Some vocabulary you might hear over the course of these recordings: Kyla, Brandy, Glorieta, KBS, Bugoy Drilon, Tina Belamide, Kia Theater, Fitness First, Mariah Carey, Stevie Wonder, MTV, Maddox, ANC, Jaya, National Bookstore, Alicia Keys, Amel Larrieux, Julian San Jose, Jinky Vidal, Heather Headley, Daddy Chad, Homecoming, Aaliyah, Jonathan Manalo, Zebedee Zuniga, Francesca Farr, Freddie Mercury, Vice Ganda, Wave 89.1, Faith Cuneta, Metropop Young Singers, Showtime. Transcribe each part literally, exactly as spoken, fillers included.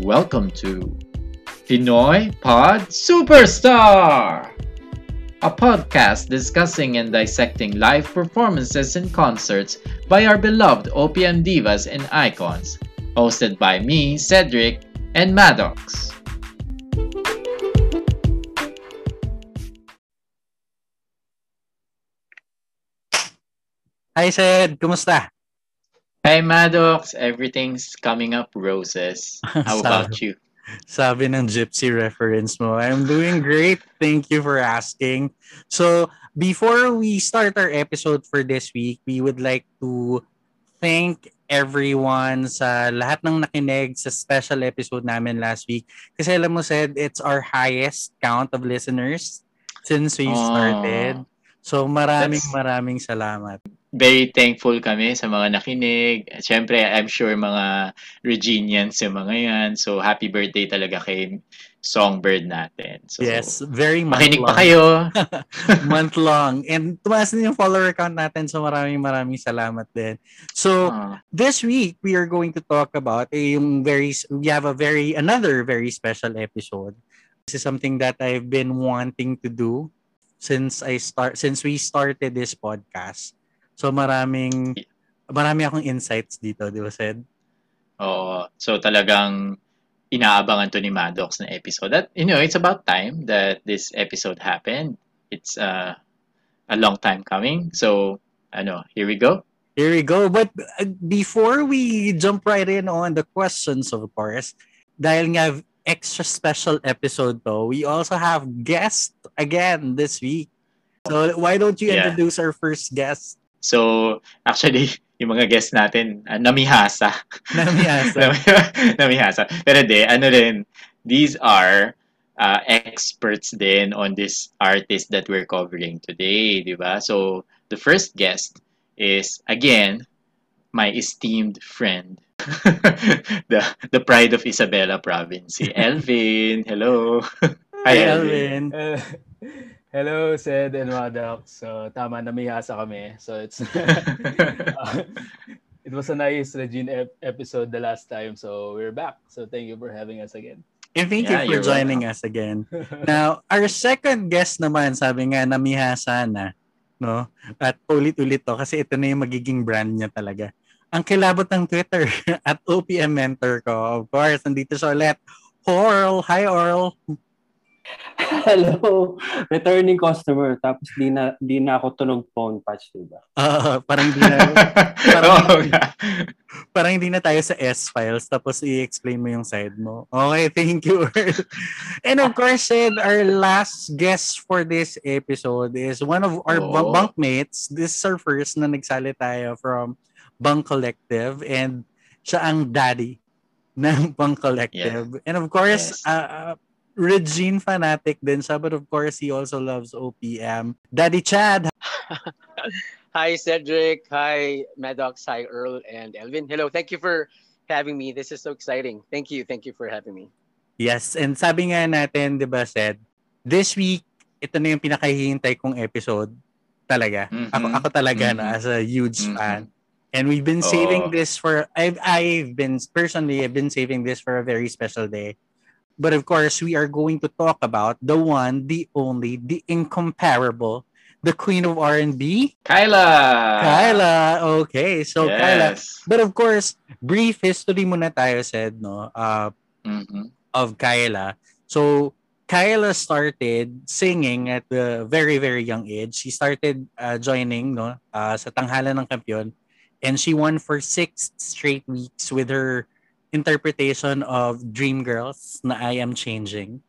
Welcome to Pinoy Pod Superstar, a podcast discussing and dissecting live performances and concerts by our beloved O P M divas and icons, hosted by me, Cedric, and Maddox. Hi Ced, kumusta? Hey Maddox, everything's coming up roses. How about you? Sabi ng gypsy reference mo. I'm doing great. Thank you for asking. So, before we start our episode for this week, we would like to thank everyone sa lahat ng nakinig sa special episode namin last week. Kasi alam mo Ced, it's our highest count of listeners since we started. Aww. So, maraming That's... maraming salamat. Very thankful kami sa mga nakinig. Siyempre, I'm sure mga Reginians yung mga yan. So, happy birthday talaga kay Songbird natin. So, yes, very month makinig long. Pa kayo. Month long. And tumaas din yung follower count natin. So, maraming maraming salamat din. So, uh, this week, we are going to talk about eh, yung very, we have a very, another very special episode. This is something that I've been wanting to do since I start, since we started this podcast. So maraming marami akong insights dito, di ba, Ced? Oo. So talagang inaabangan to ni Maddox na episode. That, you know, it's about time that this episode happened. It's uh, a long time coming. So, ano, here we go. Here we go. But before we jump right in on the questions, of course, dahil nga extra special episode to, we also have guests again this week. So why don't you yeah. introduce our first guest? So, actually, yung mga guests natin, uh, namihasa. Namihasa. namihasa. Pero de, ano rin, these are uh, experts din on this artist that we're covering today, di ba? So, the first guest is, again, my esteemed friend, the the pride of Isabela province, si Elvin. Hello. Hi, Hi Elvin. Elvin. Uh, Hello, Ced and Maddox. So, tama, namihasa kami. So, it's uh, it was a nice Regine ep- episode the last time. So, we're back. So, thank you for having us again. And thank yeah, you for joining welcome. us again. Now, our second guest naman, sabi nga, namihasa na. No? At ulit-ulit to kasi ito na yung magiging brand niya talaga. Ang kilabot ng Twitter at O P M mentor ko. Of course, nandito siya ulit. Earl. Hi, Earl. Hello, returning customer. Tapos di na di na ako tunog phone patch, diba? Uh, parang di na parang, oh, yeah. parang hindi na tayo sa S-Files tapos i-explain mo yung side mo. Okay, thank you. And of course, Ed, our last guest for this episode is one of our oh. bunk mates. This is our first na nagsali tayo from Bunk Collective and siya ang daddy ng Bunk Collective. Yeah. And of course, yes. uh, uh Regine fanatic din siya, but of course, he also loves O P M. Daddy Chad! Hi, Cedric. Hi, Maddox. Hi, Earl and Elvin. Hello. Thank you for having me. This is so exciting. Thank you. Thank you for having me. Yes, and sabi nga natin, di ba, Ced, this week, ito na yung pinakahihintay kong episode. Talaga. Mm-hmm. Ako, ako talaga mm-hmm. na as a huge mm-hmm. fan. And we've been oh. saving this for, I've, I've been, personally, I've been saving this for a very special day. But of course, we are going to talk about the one, the only, the incomparable, the queen of R and B, Kyla. Kyla, okay. So yes. Kyla. But of course, brief history muna tayo, Ced, no, uh, mm-hmm. of Kyla. So Kyla started singing at a very, very young age. She started uh, joining no, uh, sa Tanghalan ng Kampiyon. And she won for six straight weeks with her interpretation of Dream Girls na I Am Changing.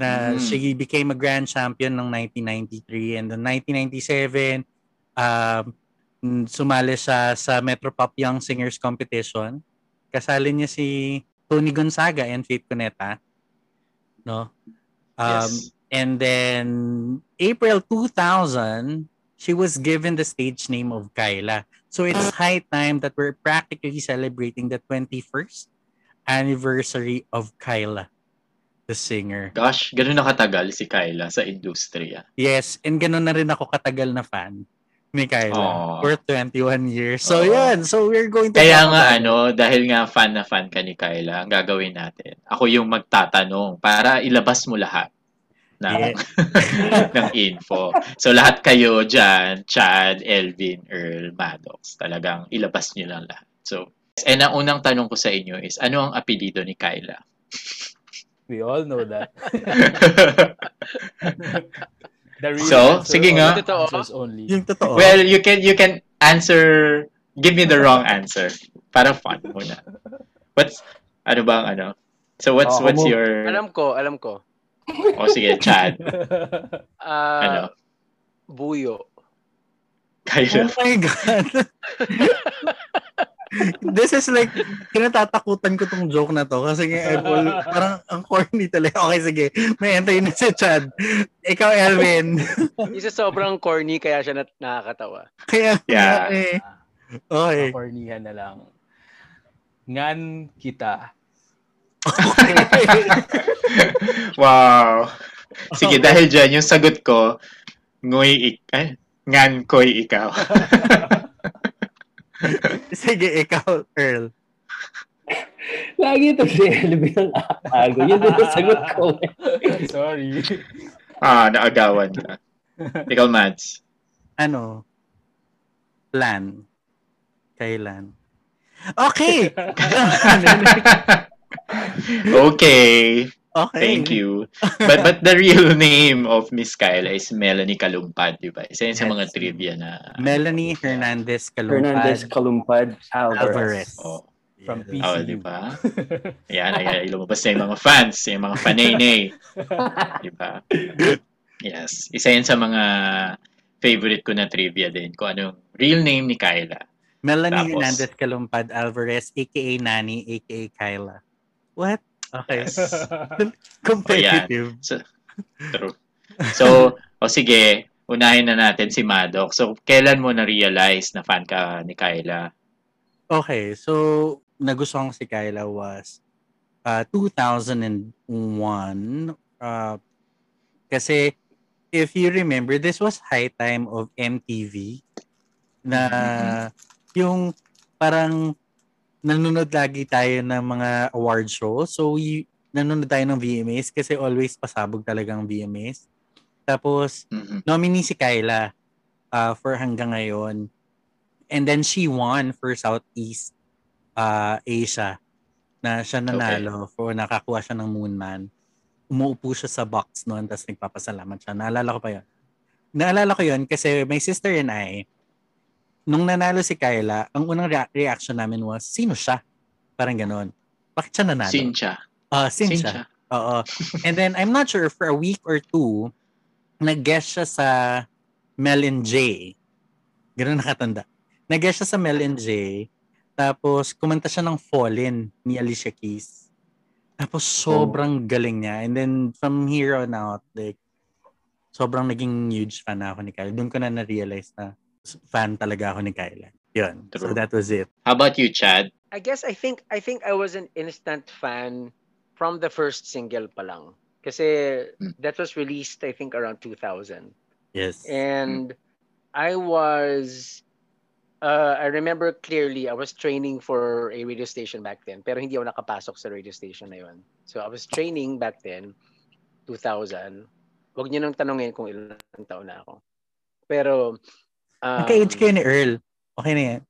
Na mm. She became a grand champion ng nineteen ninety-three and in nineteen ninety-seven uh, sumali siya sa Metropop Young Singers Competition. Kasali niya si Tony Gonzaga and Faith Cuneta. No? Um, yes. And then April two thousand, she was given the stage name of Kyla. So it's high time that we're practically celebrating the twenty-first anniversary of Kyla, the singer. Gosh, ganun na katagal si Kyla sa industriya. Yes, and ganun na rin ako katagal na fan ni Kyla. Oh. For twenty-one years. So, oh. yan. So, we're going to... Kaya nga, about... ano, dahil nga fan na fan ka ni Kyla, ang gagawin natin, ako yung magtatanong para ilabas mo lahat ng, yeah. ng info. So, lahat kayo dyan, Chad, Elvin, Earl, Maddox, talagang ilabas nyo lang lahat. So, and ang unang tanong ko sa inyo is, ano ang apelido ni Kyla? We all know that. So, sige nga. Yung totoo. Well, you can you can answer, give me the wrong answer. Para fun muna. What's, ano bang ano? So, what's oh, what's mo. your... Alam ko, alam ko. O, oh, sige, Chad. Uh, ano? Buyo. Kyla. Oh my God. This is like, kinatatakutan ko tong joke na to kasi nga, Apple, parang ang corny talaga. Okay, sige. May entry na si Chad. Ikaw, Elvin. Isa sobrang corny kaya siya nat- nakakatawa. Kaya, yeah. Eh. Okay. Cornyhan na lang. Ngan kita. Okay. Wow. Sige, okay. Dahil dyan, yung sagot ko, ngoy ik- eh? Ngan koy ikaw. Sige, ikaw, Earl. Lagi ito si Elvin ang ago. Yun din ang sagot ko. Sorry. Ah, naagawan na. Ikaw, Mads. Ano? Lan. Kailan. Okay! Okay. Okay. Thank you. But but the real name of Miss Kyla is Melanie Calumpit, di ba? Isa yun sa mga trivia na... Melanie Hernandez Calumpit. Hernandez Calumpit Alvarez. Alvarez. Oh. From P C U. Oh, di ba? Ayan, ayan. Ilumabas na yung mga fans, yung mga fanay-nay. Di ba? Yes. Isa yun sa mga favorite ko na trivia din. Kung anong real name ni Kyla. Melanie Tapos, Hernandez Calumpit Alvarez, aka Nani, aka Kyla. What? Okay. Yes. Competitive. So, true. So, o oh, sige, unahin na natin si Maddox. So, kailan mo na-realize na fan ka ni Kyla? Okay. So, nagustuhan ko si Kyla was uh, two thousand one. Uh, kasi, if you remember, this was high time of M T V. Na mm-hmm. yung parang... Nanonood lagi tayo ng mga award show. So, y- nanonood tayo ng V M As kasi always pasabog talagang V M As. Tapos, mm-hmm. nominee si Kyla uh, for hanggang ngayon. And then, she won for Southeast uh, Asia. Na siya nanalo okay. for nakakuha siya ng Moonman. Umuupo siya sa box noon tapos nagpapasalamat siya. Naalala ko pa yun. Naalala ko yun kasi my sister and I, nung nanalo si Kyla, ang unang rea- reaction namin was, sino siya? Parang ganon. Bakit siya nanalo? Sin siya. Uh, sin siya. Oo. And then, I'm not sure, for a week or two, nag-guess siya sa Mel and Jay. Ganon nakatanda. Nag-guess siya sa Mel and Jay. Tapos, kumanta siya ng Fallen ni Alicia Keys. Tapos, sobrang oh. galing niya. And then, from here on out, like, sobrang naging huge fan ako ni Kyla. Doon ko na na-realize na fan talaga ako ni Kyla. Yun. True. So that was it. How about you, Chad? I guess I think I think I was an instant fan from the first single pa lang. Kasi mm. that was released I think around two thousand. Yes. And mm. I was uh, I remember clearly I was training for a radio station back then. Pero hindi ako nakapasok sa radio station na yun. So I was training back then two thousand. Huwag niyo nang tanungin kung ilang taon na ako. Pero Um, naka-age kayo ni Earl. Okay na yan.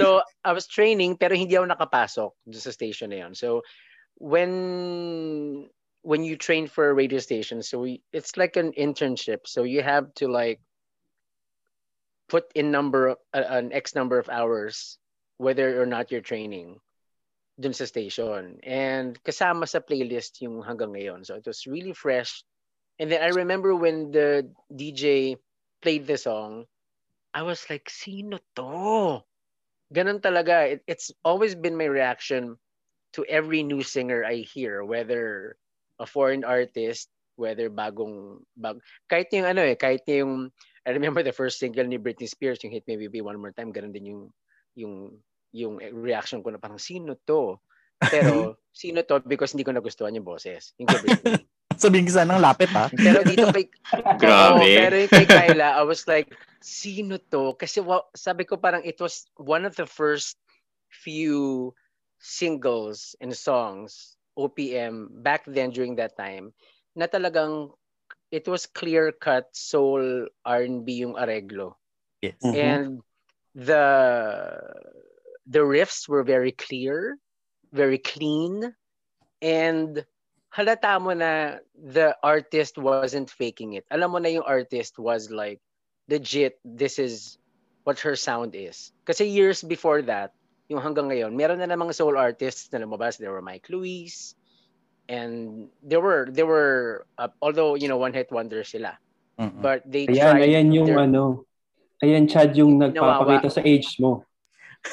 So, I was training pero hindi ako nakapasok sa station na yun. So, when when you train for a radio station, so we, it's like an internship. So, you have to like put in number, uh, an X number of hours whether or not you're training dun sa station. And kasama sa playlist yung hanggang ngayon. So, it was really fresh. And then I remember when the D J played the song, I was like, sino to? Ganun talaga. It, it's always been my reaction to every new singer I hear, whether a foreign artist, whether bagong... Bag, kahit yung ano eh, kahit yung... I remember the first single ni Britney Spears, yung Hit Me Baby One More Time, ganun din yung, yung, yung reaction ko na parang, sino to? Pero, sino to? Because hindi ko nagustuhan yung boses. Yung Britney. Sabihin ko sanang lapit, ha? Pero dito kay... Grabe. Oh, pero kay Kyla, I was like, sino to? Kasi sabi ko parang it was one of the first few singles and songs, O P M, back then during that time, na talagang it was clear-cut soul R and B yung areglo. Yes. Mm-hmm. And the the riffs were very clear, very clean, and halata mo na the artist wasn't faking it. Alam mo na yung artist was like, legit, this is what her sound is. Kasi years before that, yung hanggang ngayon, meron na namang soul artists na lumabas. There were Mike Lewis, and there were, there were uh, although, you know, one-hit wonder sila. Mm-hmm. But they ayan, tried... Ayan yung their... ano, ayan Chad yung nagpapakita nawawa. Sa age mo.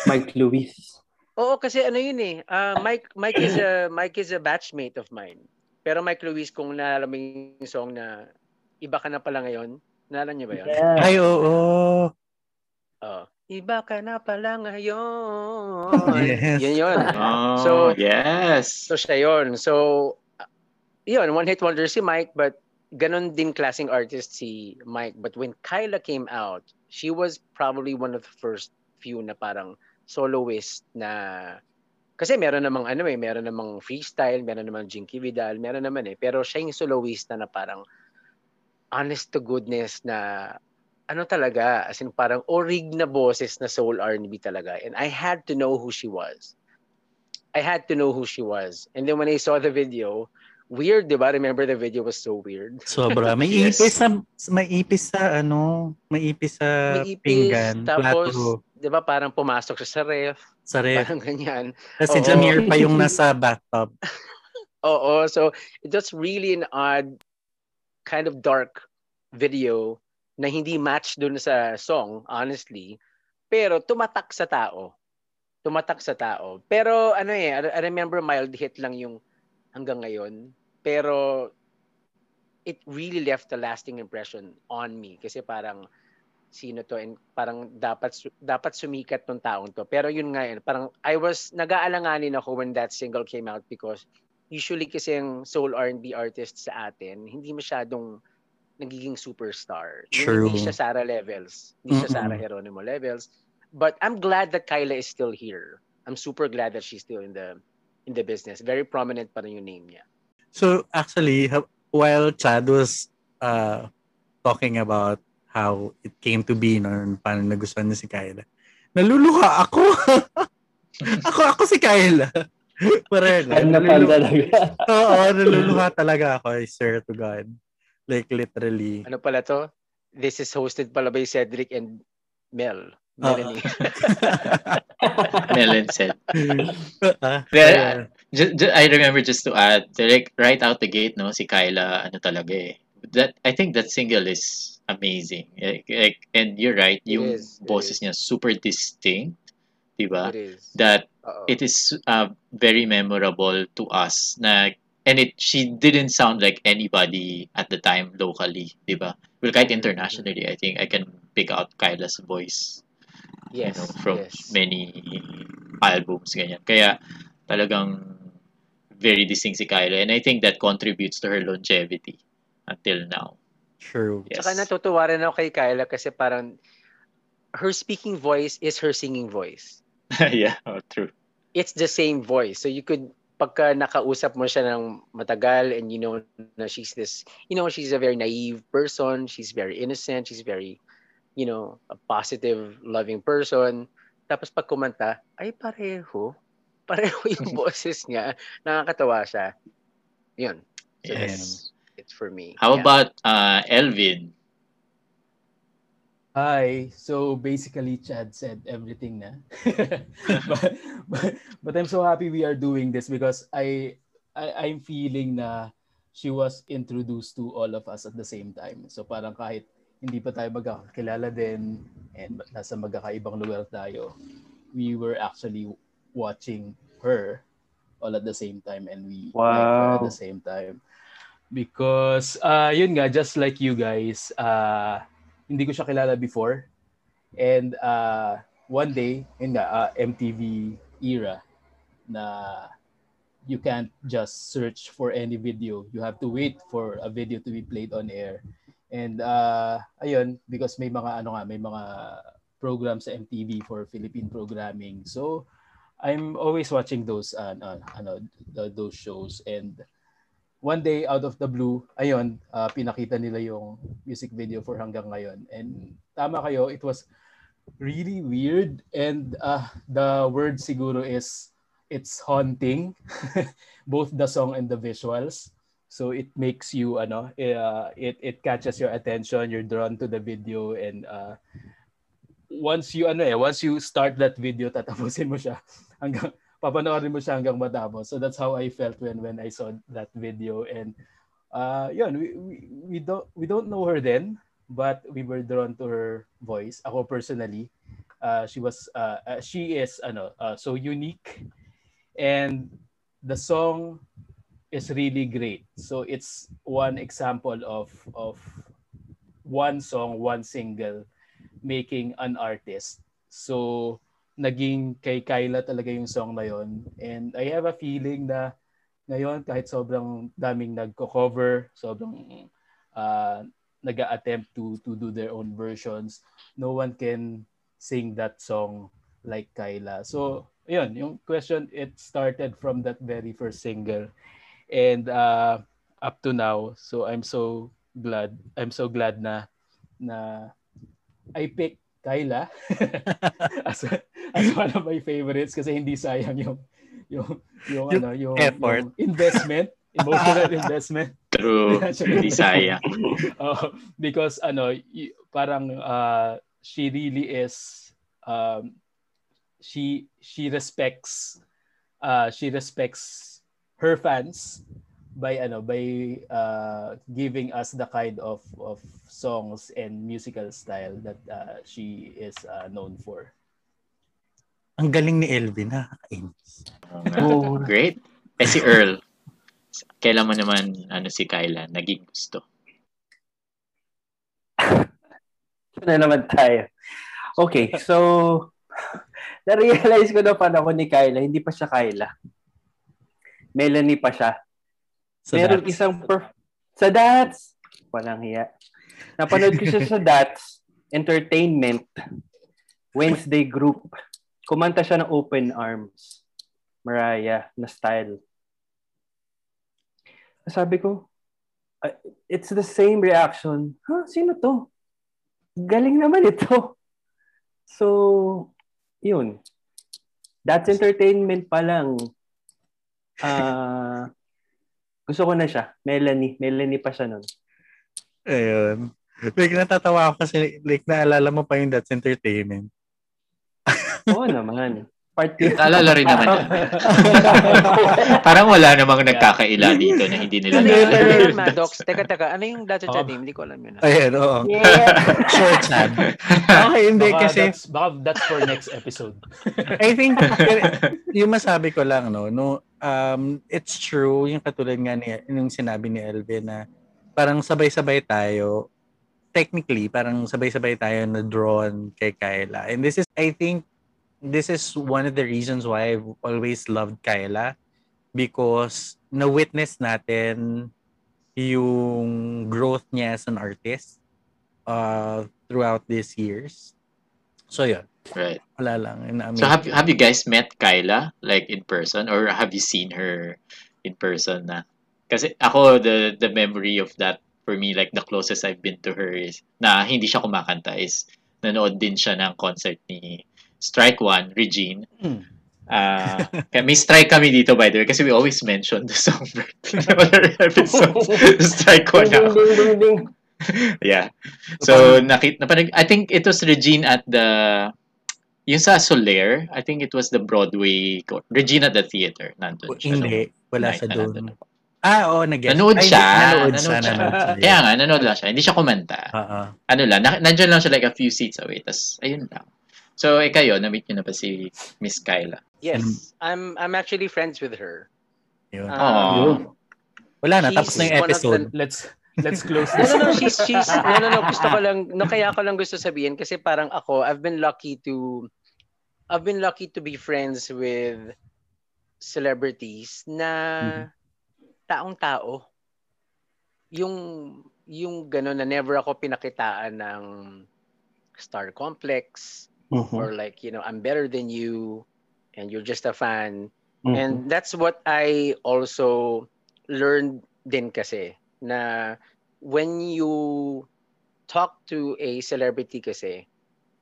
Mike Lewis. Oo, kasi ano yun eh. Uh, Mike Mike is a Mike is a batchmate of mine. Pero Mike Lewis, kung naalala mo yung song na Iba Ka Na Pala Ngayon, naalala niyo ba yun? Yeah. Ay, oo. Oh, oh. Oh. Iba ka na pala ngayon. Yes. Yun yun. Oh, so, yes. So siya yun. So, yun, one hit wonder si Mike, but ganun din klaseng artist si Mike. But when Kyla came out, she was probably one of the first few na parang soloist na... Kasi meron namang ano eh, meron namang freestyle, meron namang Jinky Vidal, meron naman eh. Pero siya yung soloist na, na parang honest to goodness na... ano talaga, as in parang orig na boses na soul R and B talaga. And I had to know who she was. I had to know who she was. And then when I saw the video, weird, diba? Remember the video was so weird. Sobra. May yes. ipis sa, may ipis sa, ano, may ipis sa may ipis, pinggan. Tapos, plato. Diba parang pumasok siya sa ref. Sa ref. Parang ganyan. Kasi Jamir pa yung nasa bathtub. Oo. So, it's just really an odd, kind of dark video na hindi match dun sa song, honestly, pero tumatak sa tao. Tumatak sa tao. Pero ano eh, I remember mild hit lang yung hanggang ngayon, pero it really left a lasting impression on me kasi parang sino to and parang dapat dapat sumikat tong taong to. Pero yun nga yun, parang I was, nag-aalanganin ako when that single came out because usually kasi yung soul R and B artists sa atin, hindi masyadong nagiging superstar. True. Hindi siya Sarah levels. Hindi siya Sarah Geronimo levels. But I'm glad that Kyla is still here. I'm super glad that she's still in the in the business. Very prominent pa rin yung name niya. So actually, while Chad was uh, talking about how it came to be, no, paano nagustuhan niya si Kyla, naluluha ako. ako, ako si Kyla. Parang, naluluha. Oo, naluluha talaga ako. I swear to God. Like, literally. Ano pala to? This is hosted pala by Cedric and Mel. Melanie. Mel and Ced. I remember just to add, like, right out the gate, no, si Kyla, ano talaga eh. That, I think that single is amazing. Like, like, and you're right, yung boses niya super distinct. Diba? It is. That Uh-oh. It is uh, very memorable to us na and it she didn't sound like anybody at the time locally, diba? Well, kahit internationally, I think I can pick out Kyla's voice. Yes, you know, from yes. many albums, ganyan. Kaya talagang very distinct si Kyla. And I think that contributes to her longevity until now. True. Yes. Saka natutuwa rin ako kay Kyla kasi parang her speaking voice is her singing voice. Yeah, oh, true. It's the same voice. So you could... pagka nakausap mo siya ng matagal and you know na she's this, you know, she's a very naive person, she's very innocent, she's very, you know, a positive, loving person. Tapos pag kumanta, ay pareho. Pareho yung boses niya. Nakakatawa siya. Yun. So yes. That's, it's for me. How yeah. about uh, Elvin? Hi. So basically, Chad said everything na. but, but but I'm so happy we are doing this because I, I I'm feeling na she was introduced to all of us at the same time. So parang kahit hindi pa tayo magkakilala din and nasa magkakaibang lugar tayo, we were actually watching her all at the same time and we wow. liked her at the same time because uh yun nga, just like you guys, uh hindi ko siya kilala before. And uh, one day, yun nga, uh, M T V era, na you can't just search for any video. You have to wait for a video to be played on air. And uh, ayun, because may mga ano nga, may mga program sa M T V for Philippine programming. So I'm always watching those uh, uh, ano those shows, and one day out of the blue, ayun, uh, pinakita nila yung music video for Hanggang Ngayon. And tama kayo, it was really weird, and uh, the word siguro is it's haunting, both the song and the visuals. So it makes you ano, uh, it it catches your attention, you're drawn to the video, and uh, once you ano eh, once you start that video, tatapusin mo siya hanggang papanoorin mo siya hanggang matapos. So that's how I felt when when I saw that video, and uh yun, we we, we don't we don't know her then, but we were drawn to her voice. Ako personally, uh she was uh, uh she is ano uh, so unique, and the song is really great. So it's one example of of one song, one single making an artist. So naging kay Kyla talaga yung song na yon, and I have a feeling na ngayon kahit sobrang daming nagco-cover, sobrang uh, nag-a-attempt to to do their own versions, no one can sing that song like Kyla. So yun yung question, it started from that very first single, and uh, up to now. So I'm so glad I'm so glad na na I picked Kyla as, as one of my favorites kasi hindi sayang yung yung yung, yung ano yung, yung investment, emotional investment. True. Hindi sayang. Oh, because ano y- parang uh, she really is um, she she respects uh, she respects her fans by ano by uh, giving us the kind of of songs and musical style that uh, she is uh, known for. Ang galing ni Elvin, ha. Oh, great. Eh si Earl, kailan mo naman ano si Kyla naging gusto? Sino naman tayo? Okay, so na-realize ko na pala ako ni Kyla, hindi pa siya Kyla. Melanie pa siya. So meron that's... isang per- sa That's, walang hiya. Napanood ko siya sa That's Entertainment Wednesday group. Kumanta siya ng Open Arms, Mariah na style. Sabi ko, uh, it's the same reaction. Huh? Sino to? Galing naman ito. So, yun. That's Entertainment pa lang. Ah... Uh, Gusto ko na siya. Melanie. Melanie pa siya nun. Ayun. Like, natatawa ako kasi like, naalala mo pa yung That's Entertainment. Oo naman. Party. Naalala rin naman yan. Parang wala namang nagkakaila dito na hindi nila naalala. Maddox, teka, teka. Ano yung That's Entertainment? Hindi ko alam yun. Ayun, oo. Showtime. Okay, hindi baka kasi... That's, baka that's for next episode. I think, yung masabi ko lang, no, no, Um, it's true, yung katulad nga ni, yung sinabi ni Elvin na parang sabay-sabay tayo, technically, parang sabay-sabay tayo na drawn kay Kyla. And this is, I think, this is one of the reasons why I've always loved Kyla, because na-witness natin yung growth niya as an artist uh, throughout these years. So, yun. Right. Wala lang. So have you, have you guys met Kyla like in person, or have you seen her in person na? Kasi ako, the the memory of that for me, like the closest I've been to her is na hindi siya kumakanta, is nanood din siya ng concert ni Strike One, Regine. Mm. Uh, may strike kami dito, by the way, kasi we always mention the song in other episodes. Strike One now. Yeah. So nakit napanag- I think it was Regine at the yung sa Soler, I think it was the Broadway, Regine at the Theater. Nandun siya. Hindi, wala sa doon. Ah, oo, nag-guess. Nanood siya. Nanood siya. Kaya nga, nanood lang siya. Hindi siya kumanta. Uh-uh. Ano lang, nandyan lang siya like a few seats away. Tapos, ayun lang. So, eh kayo, na-meet nyo na ba si Miss Kyla? Yes. I'm I'm actually friends with her. Yun. Um, wala na, tapos na yung episode. The... Let's... Let's close this. No, no, no, she's, she's, no, no, no, gusto ko lang, no, kaya ko lang gusto sabihin kasi parang ako, I've been lucky to, I've been lucky to be friends with celebrities na mm-hmm. taong-tao. Yung yung gano'n na never ako pinakitaan ng star complex mm-hmm. or like, you know, I'm better than you and you're just a fan. Mm-hmm. And that's what I also learned din kasi na when you talk to a celebrity kasi,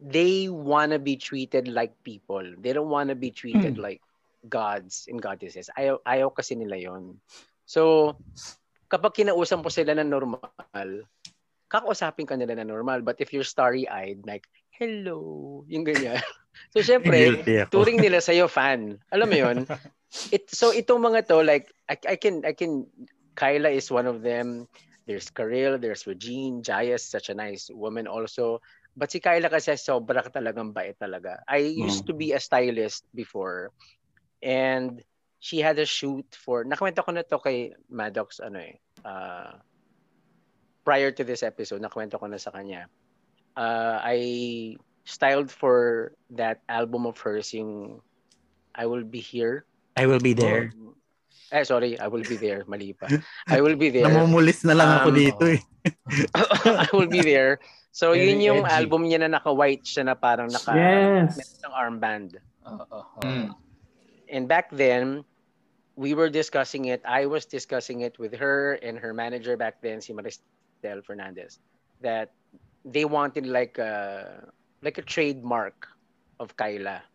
they want to be treated like people. They don't want to be treated mm. like gods and goddesses. Ayaw, ayaw kasi nila yon. So, kapag kinausap mo sila na normal, kakausapin ka nila na normal. But if you're starry-eyed, like, hello, yung ganyan. So, syempre, turing nila sa'yo fan. Alam mo yun? It, so, itong mga to, like, I, I can, I can, Kyla is one of them. There's Karel, there's Regine, Jaya is such a nice woman also. But si Kyla kasi sobra talagang bait talaga. I used to be a stylist before. And she had a shoot for, nakwento ko na to kay Maddox, ano eh, uh, prior to this episode, nakwento ko na sa kanya. Uh, I styled for that album of hers, yung I Will Be Here. I Will Be There. Um, eh, sorry, I Will Be There. Mali pa. I Will Be There. Namumulis na lang um, ako dito eh. I Will Be There. So, very yun yung edgy. Album niya na naka-white siya na parang naka yes. ng armband. Uh, uh, mm. And back then, we were discussing it. I was discussing it with her and her manager back then, si Maristel Fernandez, that they wanted like a, like a trademark of Kyla.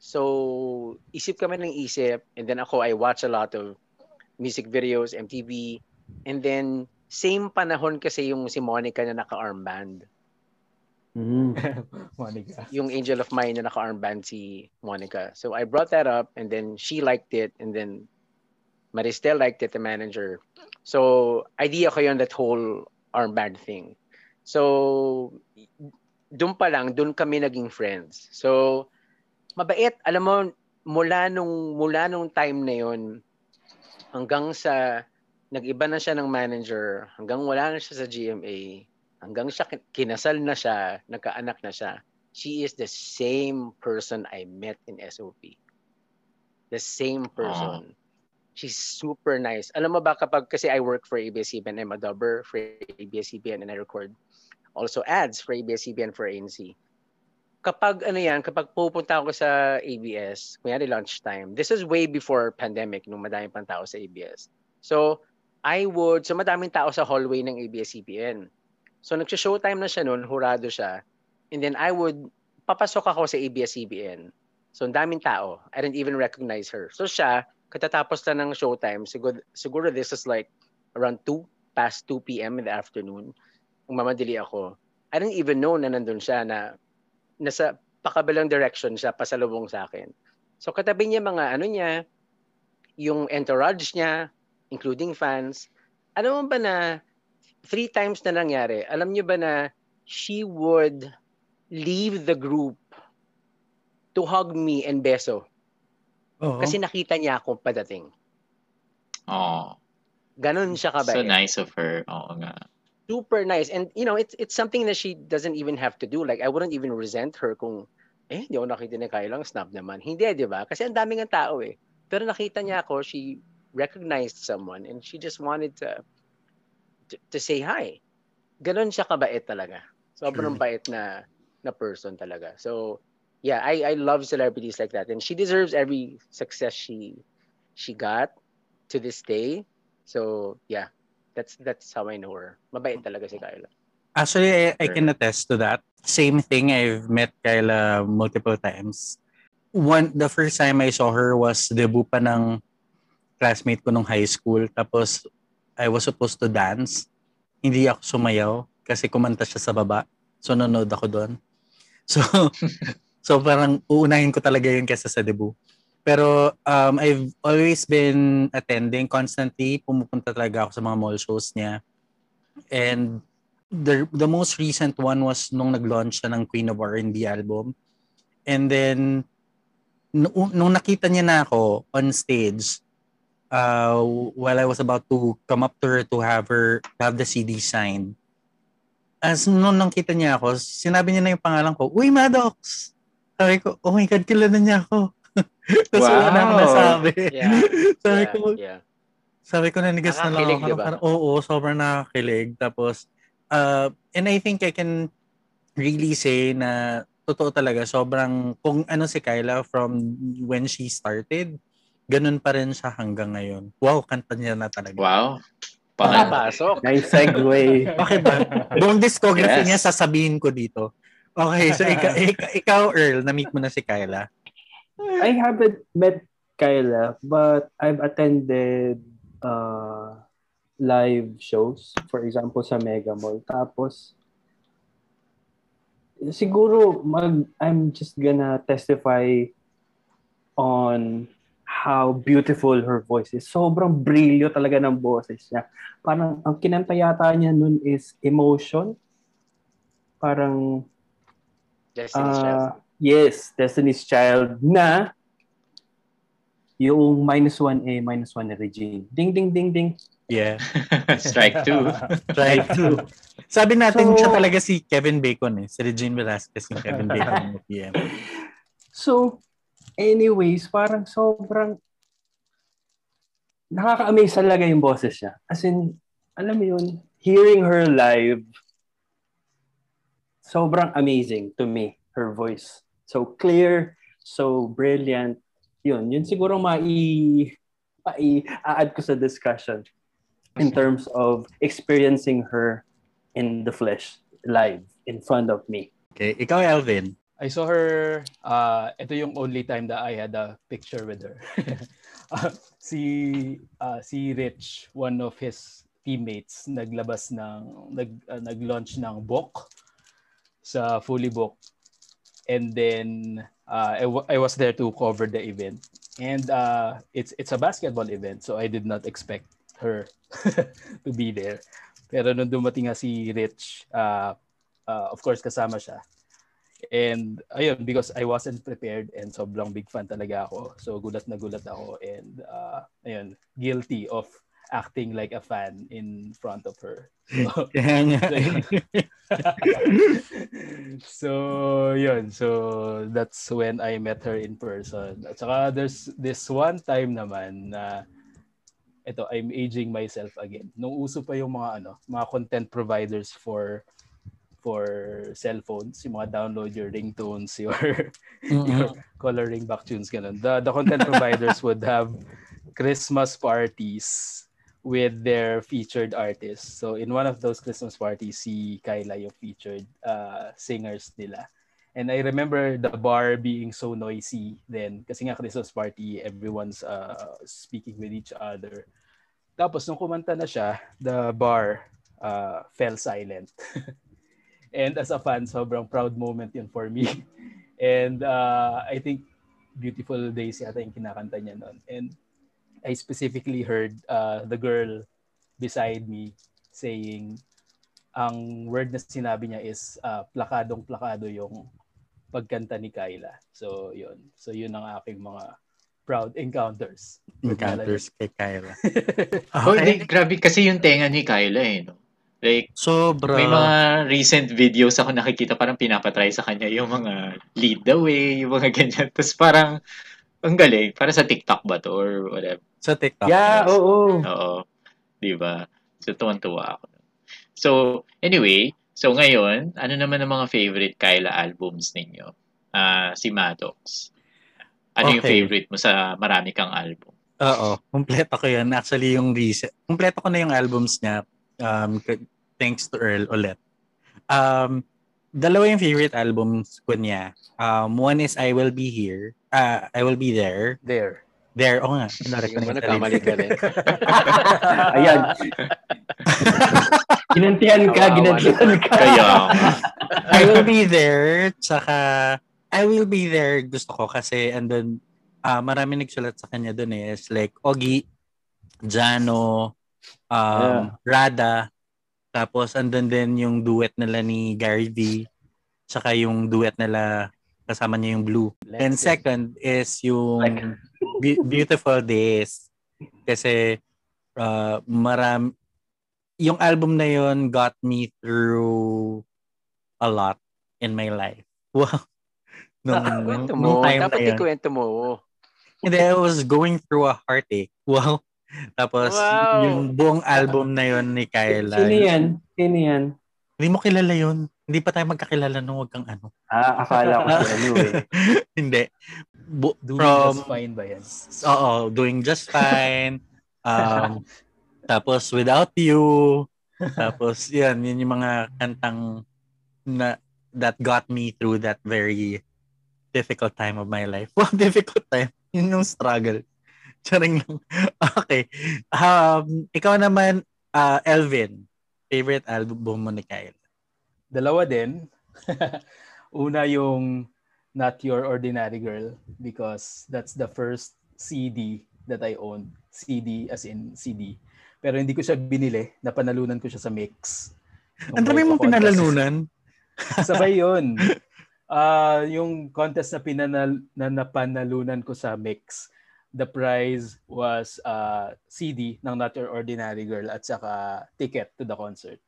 So, isip kami ng isip. And then ako, I watch a lot of music videos, M T V. And then, same panahon kasi yung si Monica na naka-armband. Mm. Monica. Yung Angel of Mine na naka-armband si Monica. So I brought that up and then she liked it and then Maristel liked it, the manager. So idea ko yun, that whole armband thing. So dun pa lang, dun kami naging friends. So mabait, alam mo, mula nung, mula nung time na yun hanggang sa... Nag-iba na siya ng manager, hanggang wala na siya sa G M A, hanggang siya kinasal na siya, nagkaanak na siya. She is the same person I met in S O P. The same person. Oh. She's super nice. Alam mo ba kapag, kasi I work for A B S C B N, I'm a dubber for A B S C B N and I record also ads for A B S C B N for A N C. Kapag ano yan, kapag pupunta ako sa A B S, kunyari lunchtime, this is way before pandemic, nung madami pang tao sa A B S. So, I would, so madaming tao sa hallway ng A B S C B N. So nagsi-showtime na siya noon, hurado siya. And then I would, papasok ako sa A B S C B N. So ang daming tao. I didn't even recognize her. So siya, katatapos na ng showtime, siguro, siguro this is like around two, past two p.m. in the afternoon. Umamadali ako. I didn't even know na nandun siya, na nasa pakabilang direction siya, pasalubong sa akin. So katabi niya mga ano niya, yung entourage niya, including fans. Alam mo ba na three times na nangyari, alam niyo ba na she would leave the group to hug me and beso. Uh-huh. Kasi nakita niya akong padating. Oh. Ganun siya kabait. So nice of her. Oo nga. Super nice. And you know, it's it's something that she doesn't even have to do. Like I wouldn't even resent her kung eh hindi ako nakita ni Kyla, snap naman. Hindi, 'di ba? Kasi ang daming ng tao eh. Pero nakita niya ako, she recognized someone and she just wanted to to, to say hi. Ganon siya kabait talaga. Sobrang bait na na person talaga. So, yeah, I I love celebrities like that and she deserves every success she she got to this day. So, yeah. That's that's how I know her. Mabait talaga si Kyla. Actually, I, I can attest to that. Same thing. I've met Kyla multiple times. One, the first time I saw her was debut pa ng classmate ko nung high school. Tapos, I was supposed to dance. Hindi ako sumayaw kasi kumanta siya sa baba. So, nanonood ako doon. So, so parang uunahin ko talaga yun kesa sa debut. Pero, um, I've always been attending constantly. Pumupunta talaga ako sa mga mall shows niya. And the, the most recent one was nung nag-launch siya ng Queen of R and B album. And then, nung nakita niya na ako on stage, Uh, while I was about to come up to her to have her to have the C D signed, as noon nang kita niya ako, sinabi niya na yung pangalan ko, uy, Maddox! Sabi ko, oh my God, kilala niya ako. Tapos wow. wala na akong nasabi. Yeah. sabi, yeah. Ko, yeah. sabi ko, nanigas na lang ako. Diba? Oo, sobrang nakakilig. Tapos, uh, and I think I can really say na totoo talaga, sobrang, kung ano si Kyla from when she started, ganun pa rin siya hanggang ngayon. Wow, kanta niya na talaga. Wow. Pakapasok. Nice segue. Bakit ba? Buong discography yes. niya sasabihin ko dito. Okay, so ikaw, ikaw Earl, na-meet mo na si Kyla. I haven't met Kyla, but I've attended uh, live shows. For example, sa Mega Mall. Tapos, siguro, mag, I'm just gonna testify on how beautiful her voice is. Sobrang brilyo talaga ng boses niya. Parang ang kinanta yata niya nun is Emotion. Parang Destiny's uh, Child. Yes, Destiny's Child na yung minus one A, minus one Regine. Ding, ding, ding, ding. Yeah. Strike two. Strike two. Sabi natin so, siya talaga si Kevin Bacon eh. Si Regine Velasquez yung Kevin Bacon. Yeah. So, anyways, parang sobrang nakaka-amaze talaga yung boses niya. As in, alam mo yun, hearing her live, sobrang amazing to me, her voice. So clear, so brilliant. Yun, yun siguro mai, mai, a-add ko sa discussion in terms of experiencing her in the flesh, live, in front of me. Okay, ikaw Elvin. I saw her, uh, ito yung only time that I had a picture with her. uh, si, uh, si Rich, one of his teammates, naglabas ng, nag, uh, nag-launch ng book sa Fully Book. And then, uh, I, w- I was there to cover the event. And uh, it's, it's a basketball event, so I did not expect her to be there. Pero nung dumating nga si Rich, uh, uh, of course kasama siya. And ayun, because I wasn't prepared and sobrang big fan talaga ako. So gulat na gulat ako and uh, ayun, guilty of acting like a fan in front of her. So, so yun, so that's when I met her in person. At saka there's this one time naman na ito, I'm aging myself again. Nung uso pa yung mga ano, mga content providers for for cellphones, yung mga download your ringtones, your, mm-hmm. your coloring back tunes, ganun. The, the content providers would have Christmas parties with their featured artists. So in one of those Christmas parties, si Kyla yung featured uh, singers nila. And I remember the bar being so noisy then, kasi nga Christmas party, everyone's uh, speaking with each other. Tapos nung kumanta na siya, the bar uh, fell silent. And as a fan, sobrang proud moment yun for me. And uh, I think Beautiful Days yata yung kinakanta niya noon. And I specifically heard uh, the girl beside me saying, ang word na sinabi niya is uh, plakadong-plakado yung pagkanta ni Kyla. So yun. So yun ang aking mga proud encounters. Encounters kay Kyla. Oh, okay. Grabe kasi yung tenga ni Kyla eh, no? Like, sobra. May mga recent videos ako nakikita, parang pinapatry sa kanya yung mga lead the way, yung mga ganyan. Tapos parang, ang galing. Parang sa TikTok ba to or whatever? Sa TikTok. Yeah, oo. Oh, oh. Oo. Diba? So, tuwan-tuwa ako. So, anyway, so ngayon, ano naman ang mga favorite Kyla albums ninyo? Uh, si Maddox. Ano okay. yung favorite mo sa marami kang album? Oo. Kumpleto ko yun. Actually, yung recent. Kumpleto ko na yung albums niya. Um, thanks to Earl ulit. Um, dalawa yung favorite albums ko niya. Um, one is I Will Be Here. Uh, I Will Be There. There. There. Oo oh, nga. Yung mo nagkamali ka rin. Ayan. Ginantihan ka. Ginantihan ka. Kaya. I Will Be There. Tsaka I Will Be There gusto ko kasi andun uh, marami nagsulat sa kanya dun eh. It's like Ogie, Jano, Um, yeah. Rada, tapos andun din yung duet nila ni Gary V, tsaka yung duet nila kasama niya yung Blue. Let's and second is yung like... Be- Beautiful Days kasi uh, maram yung album na yun got me through a lot in my life. Wow. Nung, ah, nung, kwento mo, nung time dapat ikwento mo. And then I was going through a heartache. Wow. Tapos, wow. Yung buong album na yun ni Kyla. Sino yan? Sino yan? Hindi mo kilala yun. Hindi pa tayo magkakilala nung wag kang ano. Ah, akala ko si ano eh. Hindi. Bu- doing From, just fine ba yan? Oo, doing just fine. Um, tapos, without you. Tapos, yan. Yun yung mga kantang na that got me through that very difficult time of my life. Well, difficult time. Yun yung struggle. Charing lang. Okay. Um, ikaw naman, uh, Elvin, favorite album mo ni Kyle? Dalawa din. Una yung Not Your Ordinary Girl because that's the first C D that I own. C D as in C D. Pero hindi ko siya binili. Napanalunan ko siya sa mix. Ang dami mong pinalalunan? Sabay yun. Uh, yung contest na, pinanal- na napanalunan ko sa mix, the prize was uh, C D ng Not Your Ordinary Girl at saka ticket to the concert.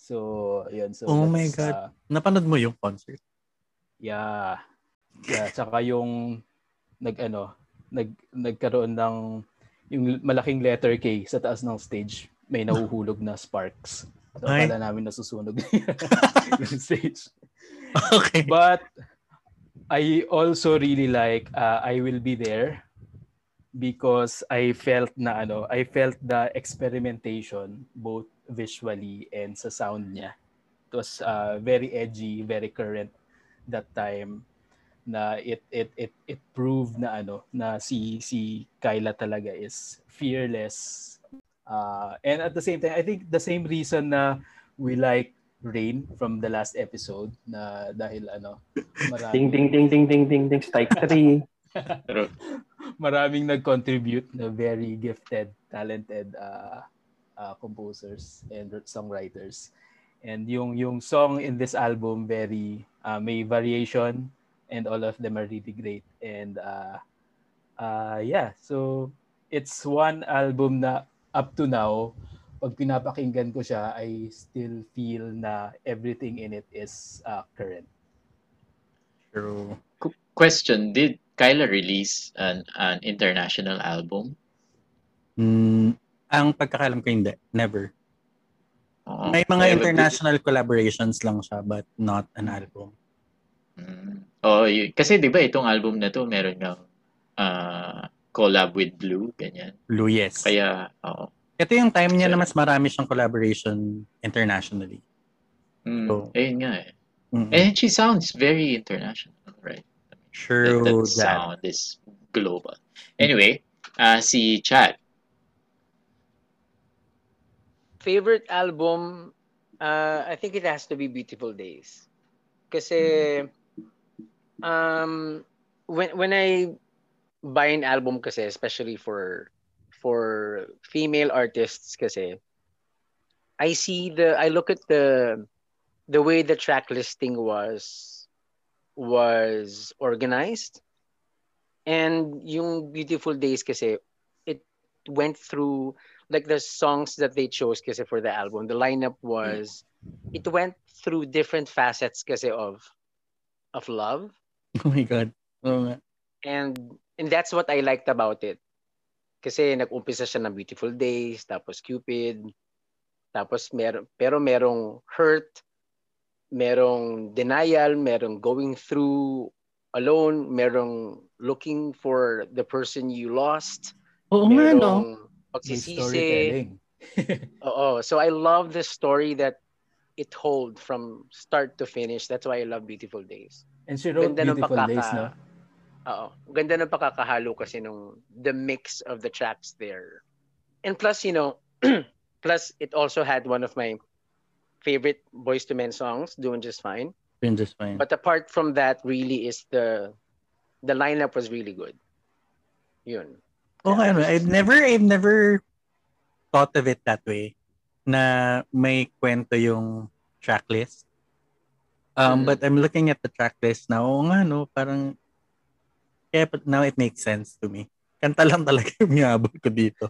So, yun. So, oh my God. Uh, Napanood mo yung concert? Yeah. Yeah. Saka yung nag, ano, nag, nagkaroon ng yung malaking letter K sa taas ng stage. May nahuhulog na sparks. So, akala namin nasusunog yung stage. Okay. But, I also really like uh, I Will Be There because I felt na ano, I felt the experimentation both visually and sa sound niya. It was uh, very edgy, very current that time. Na it it it it proved na ano, na si si Kyla talaga is fearless. Uh, and at the same time, I think the same reason na we like Rain from the last episode na dahil ano, marami. Ting ting ting ting ting ting ting strike three. Maraming nag-contribute na very gifted, talented uh, uh, composers and songwriters. And yung yung song in this album very uh, may variation and all of them are really great. And uh, uh, yeah, so it's one album na up to now, pag pinapakinggan ko siya, I still feel na everything in it is uh, current. True. Question, did Kyla release an, an international album? Mm, ang pagkakalam ko hindi. Never. Oh, may mga international did... collaborations lang siya but not an album. Mm. Oh, y- kasi di ba itong album na to meron nga uh, collab with Blue, ganyan. Blue, yes. Kaya, oo. Oh. Ito yung time niya so, na mas marami siyang collaboration internationally. Mm, so, ayun nga eh. Mm-hmm. And she sounds very international, right? True. That, that sound is global. Anyway, uh, si Chad. Favorite album, uh, I think it has to be Beautiful Days. Kasi, um, when when I buy an album kasi, especially for for female artists kasi, I see the, I look at the, the way the track listing was was organized, and yung Beautiful Days kasi it went through like the songs that they chose kasi for the album, the lineup was, it went through different facets kasi of of love. Oh my God. Oh. and and that's what I liked about it kasi nag-umpisa siya ng Beautiful Days, tapos Cupid, tapos mer- pero merong hurt, merong denial, merong going through alone, merong looking for the person you lost. Oo nga, no? Pagsisisi. Oo. So I love the story that it hold from start to finish. That's why I love Beautiful Days. And she wrote ganda Beautiful pakaka- Days, no? Oo. Ganda ng pakakahalo kasi nung the mix of the tracks there. And plus, you know, plus it also had one of my favorite Boyz Two Men songs, Doing Just Fine. Doing Just Fine. But apart from that, really is the the lineup was really good. Yun. Oh, okay, ano, I've never I've never thought of it that way. Na may kwento yung tracklist. Um, mm-hmm. But I'm looking at the tracklist now. Oo nga, no, parang yeah, but now it makes sense to me. Kanta lang talaga yung niabot ko dito.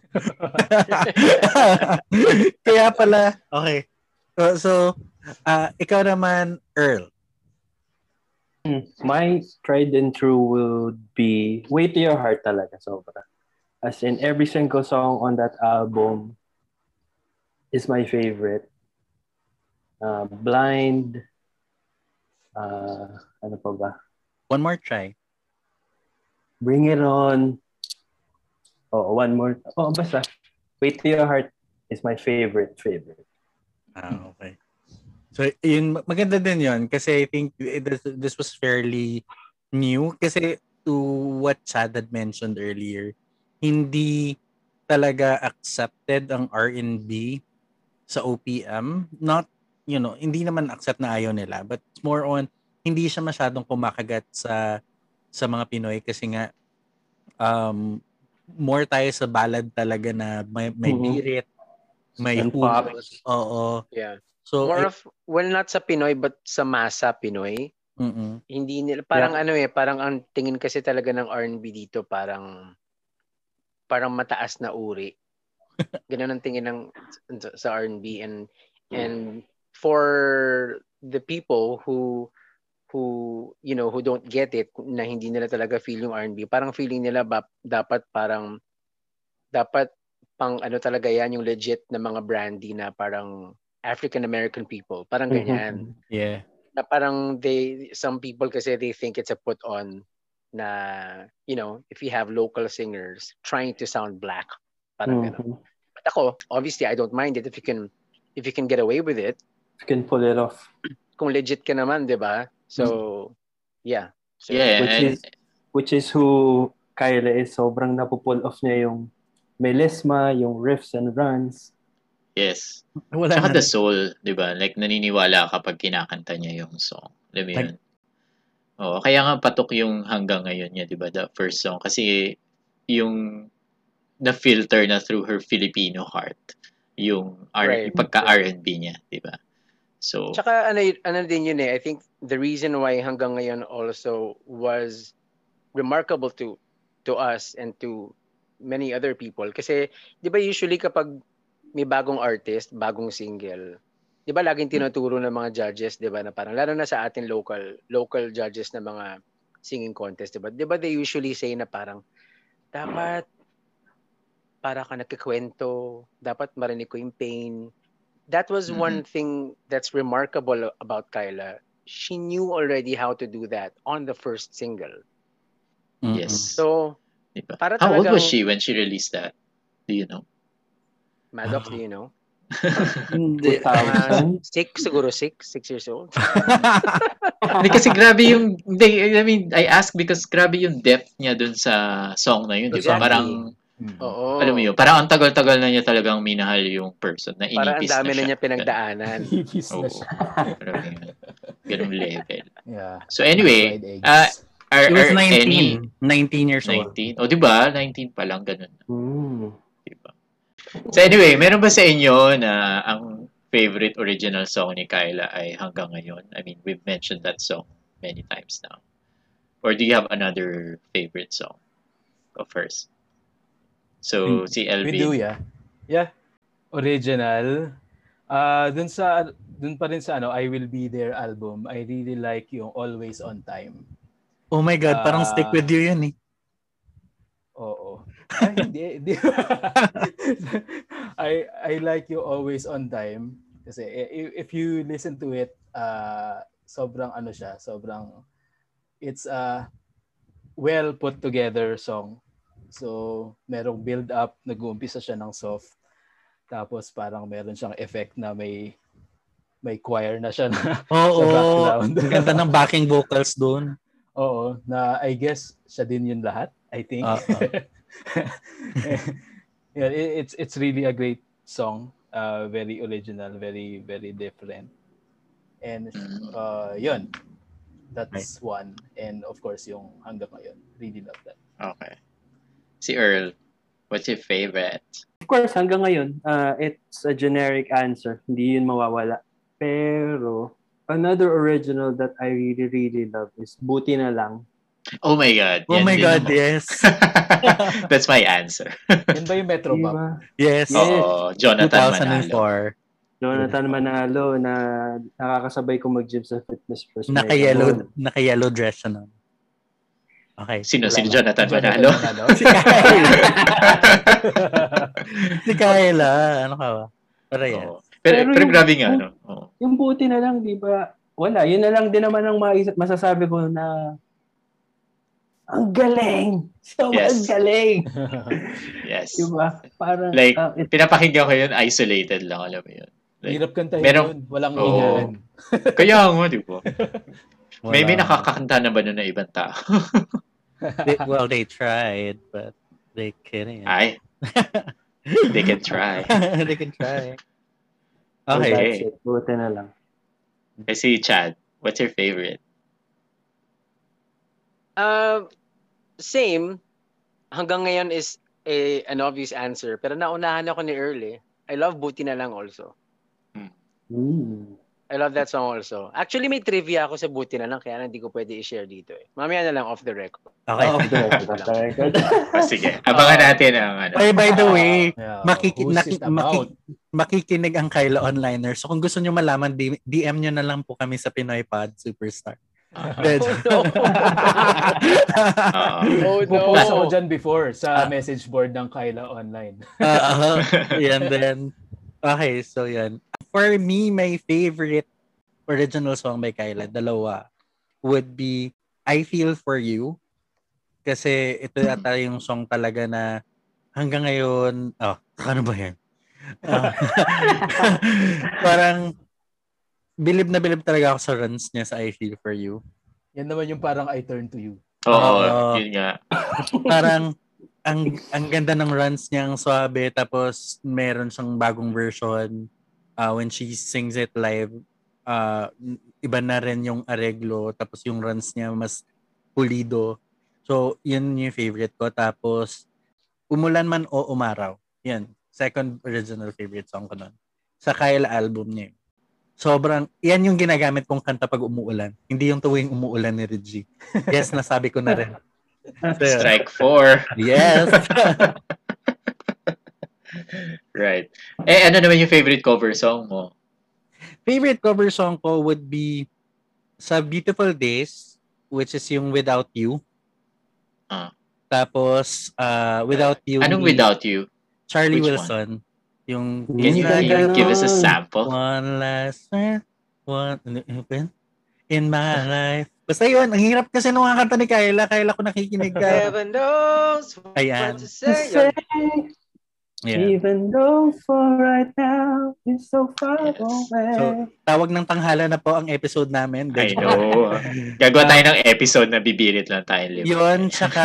Kaya pala, okay. So, uh, ikaw naman, Earl. My tried and true would be Way to Your Heart talaga, sobra. As in, every single song on that album is my favorite. Uh, blind. Uh, ano pa ba? One More Try. Bring It On. Oh, One More. Oh, basta. Way to Your Heart is my favorite, favorite. Ah, okay. So, yun, maganda din yun kasi I think this, this was fairly new kasi to what Chad had mentioned earlier, hindi talaga accepted ang R and B sa O P M. Not, you know, hindi naman accept na ayaw nila but it's more on, hindi siya masyadong kumakagat sa sa mga Pinoy kasi nga um, more tayo sa ballad talaga na may may birit, may pop. Oo. Yeah. So, more it, of, well, not sa Pinoy, but sa masa Pinoy. Mm-mm. Hindi nila, parang yeah. ano eh, parang ang tingin kasi talaga ng R and B dito, parang, parang mataas na uri. Ganun ang tingin ng, sa R and B. And, and for the people who, who, you know, who don't get it, na hindi nila talaga feel yung R and B, parang feeling nila ba, dapat parang, dapat pang ano talaga yan, yung legit na mga brandy na parang, African American people, parang ganyan. Mm-hmm. Yeah. Na parang they, some people kasi they think it's a put on na, you know, if you have local singers trying to sound black, parang mm-hmm. ganun. But ako, obviously I don't mind it if you can, if you can get away with it. You can pull it off. Kung legit ka naman, di ba? So, yeah. So, yeah. Which is, which is who Kyla is, sobrang napupull off niya yung melisma, yung riffs and runs. Yes. Wala saka na. The soul, di ba? Like, naniniwala kapag kinakanta niya yung song. Alam mo yun? Oo, kaya nga patok yung Hanggang Ngayon niya, di ba? The first song. Kasi yung na-filter na through her Filipino heart. Yung R and B, right. Pagka-R and B niya, di ba? So, tsaka ano, ano din yun eh. I think the reason why Hanggang Ngayon also was remarkable to to us and to many other people. Kasi, di ba usually kapag may bagong artist, bagong single. 'Di ba laging tinuturo ng mga judges, 'di ba, na parang lalo na sa atin local, local judges na mga singing contest, 'di ba? 'Di ba they usually say na parang dapat para ka nagkikwento, dapat marinig ko yung pain. That was mm-hmm. one thing that's remarkable about Kyla. She knew already how to do that on the first single. Mm-hmm. Yes. So, diba? Para talagang, how old was she when she released that? Do you know? Maddox, do you know? Hindi. Uh, six, siguro six. Six years old. Kasi grabe yung, I mean, I ask because grabe yung depth niya dun sa song na yun. Exactly. Di ba? Parang, oo. Alam mo yun, parang ang tagal-tagal na niya talagang minahal yung person. Na parang ang dami na, na niya pinagdaanan. Inipis na siya. Parang ganun level. Yeah. So anyway, uh, are, are nineteen. Any, nineteen years old. nineteen. O, oh, di ba? nineteen pa lang, ganun. Mm. Di ba? So anyway, meron ba sa inyo na ang favorite original song ni Kyla ay Hanggang Ngayon? I mean, we've mentioned that song many times now. Or do you have another favorite song of hers? So, si Elvin. We do, yeah. Yeah. Original. Uh, dun, sa, dun pa rin sa ano, I Will Be There album, I really like yung Always On Time. Oh my God, uh, parang Stick With You yun eh. Oo. Ay, hindi, hindi. I I like you Always On Time kasi if, if you listen to it, uh, sobrang ano siya, sobrang it's a well put together song. So, merong build up, nag-uumpisa siya ng soft. Tapos parang meron siyang effect na may may choir na siya na, oh, sa background. Ang ganda ng backing vocals doon. Oo, na I guess siya din yun lahat. I think yeah, it, it's it's really a great song, uh, very original, very very different, and uh, yun, that's right. One, and of course yung Hanggang Ngayon, really love that. Okay, si Earl, what's your favorite? Of course, Hanggang Ngayon. Uh, it's a generic answer, hindi yun mawawala. Pero another original that I really really love is Buti Na Lang. Oh my God. Oh yan, my God, mo. Yes. That's my answer. Yan ba yung Metro Bank? Yes. Oo, Jonathan two thousand four. Manalo. Jonathan Manalo na nakakasabay ko mag-gym sa fitness first. Naka-yellow, naka-yellow dress ano. Okay. Sino si Jonathan Manalo? Si Kyla. Si Kyla, ano ka ba? Pero yan. Oh. Pero, pero, pero yung, grabe nga, ano? Oh. Yung buti na lang, di ba? Wala, yun na lang din naman ang masasabi ko na ang galing! So, yes. Ang galing! Yes. Diba? Parang, like, uh, it, pinapakinggan ko yun, isolated lang, alam mo yun. Like, hirap kantahin merong, yun, walang oh, ingan. Kaya nga, di ba? May may nakakakanta na ba nun na ibang tao? They, well, they tried, but they couldn't. Ay? They can try. They can try. Okay. Okay. Buti na lang. Kasi Chad, what's your favorite? Uh, same. Hanggang ngayon is a, an obvious answer. Pero naunahan ako ni Earl eh. I love Buti Na Lang also. Mm. I love that song also. Actually, may trivia ako sa Buti Na Lang kaya hindi ko pwede i-share dito eh. Mamaya na lang off the record. Okay. Off the record. Oh, sige. Abangan uh, natin ang ano. Hey, by the way, uh, makiki- naki- makik- makikinig ang Kyla Onliner. So kung gusto nyo malaman, D M nyo na lang po kami sa Pinoy Pod Superstar. Uh-huh. Oh, no. Oh, no. Pupusa ko dyan before sa uh, message board ng Kyla Online. Uh-huh. And then, okay, so yan. For me, my favorite original song by Kyla, dalawa, would be I Feel For You. Kasi ito yata yung song talaga na hanggang ngayon, oh, ano ba yan? Uh, parang, bilib na bilib talaga ako sa runs niya sa I Feel For You. Yan naman yung parang I Turn To You. Oo, oh, uh, yun nga. Parang, ang ang ganda ng runs niya, ang swabe. Tapos, meron siyang bagong version. Uh, when she sings it live, uh, iba na rin yung areglo. Tapos, yung runs niya mas pulido. So, yun yung favorite ko. Tapos, Umulan Man o Umaraw. Yan. Second original favorite song ko nun. Sa Kyla album niya. Sobrang, yan yung ginagamit kong kanta pag umuulan. Hindi yung tuwing umuulan ni Reggie. Yes, nasabi ko na rin. So, strike four. Yes. Right. Eh, ano naman yung favorite cover song mo? Favorite cover song ko would be sa Beautiful Days, which is yung Without You. Uh, Tapos, uh, Without You. Anong ni Without You? Charlie which Wilson. One? Yung can you, you give us a sample? One last time, one in my life. Basta yun, ang hirap kasi nung kakanta ni Kyla. Kyla ko nakikinig ka. Heaven knows what to say. Yeah. Even though for right now it's so far yes. away. So, tawag ng tanghala na po ang episode namin. I know. Gagawa tayo ng episode na bibirit lang tayo. Yun, tsaka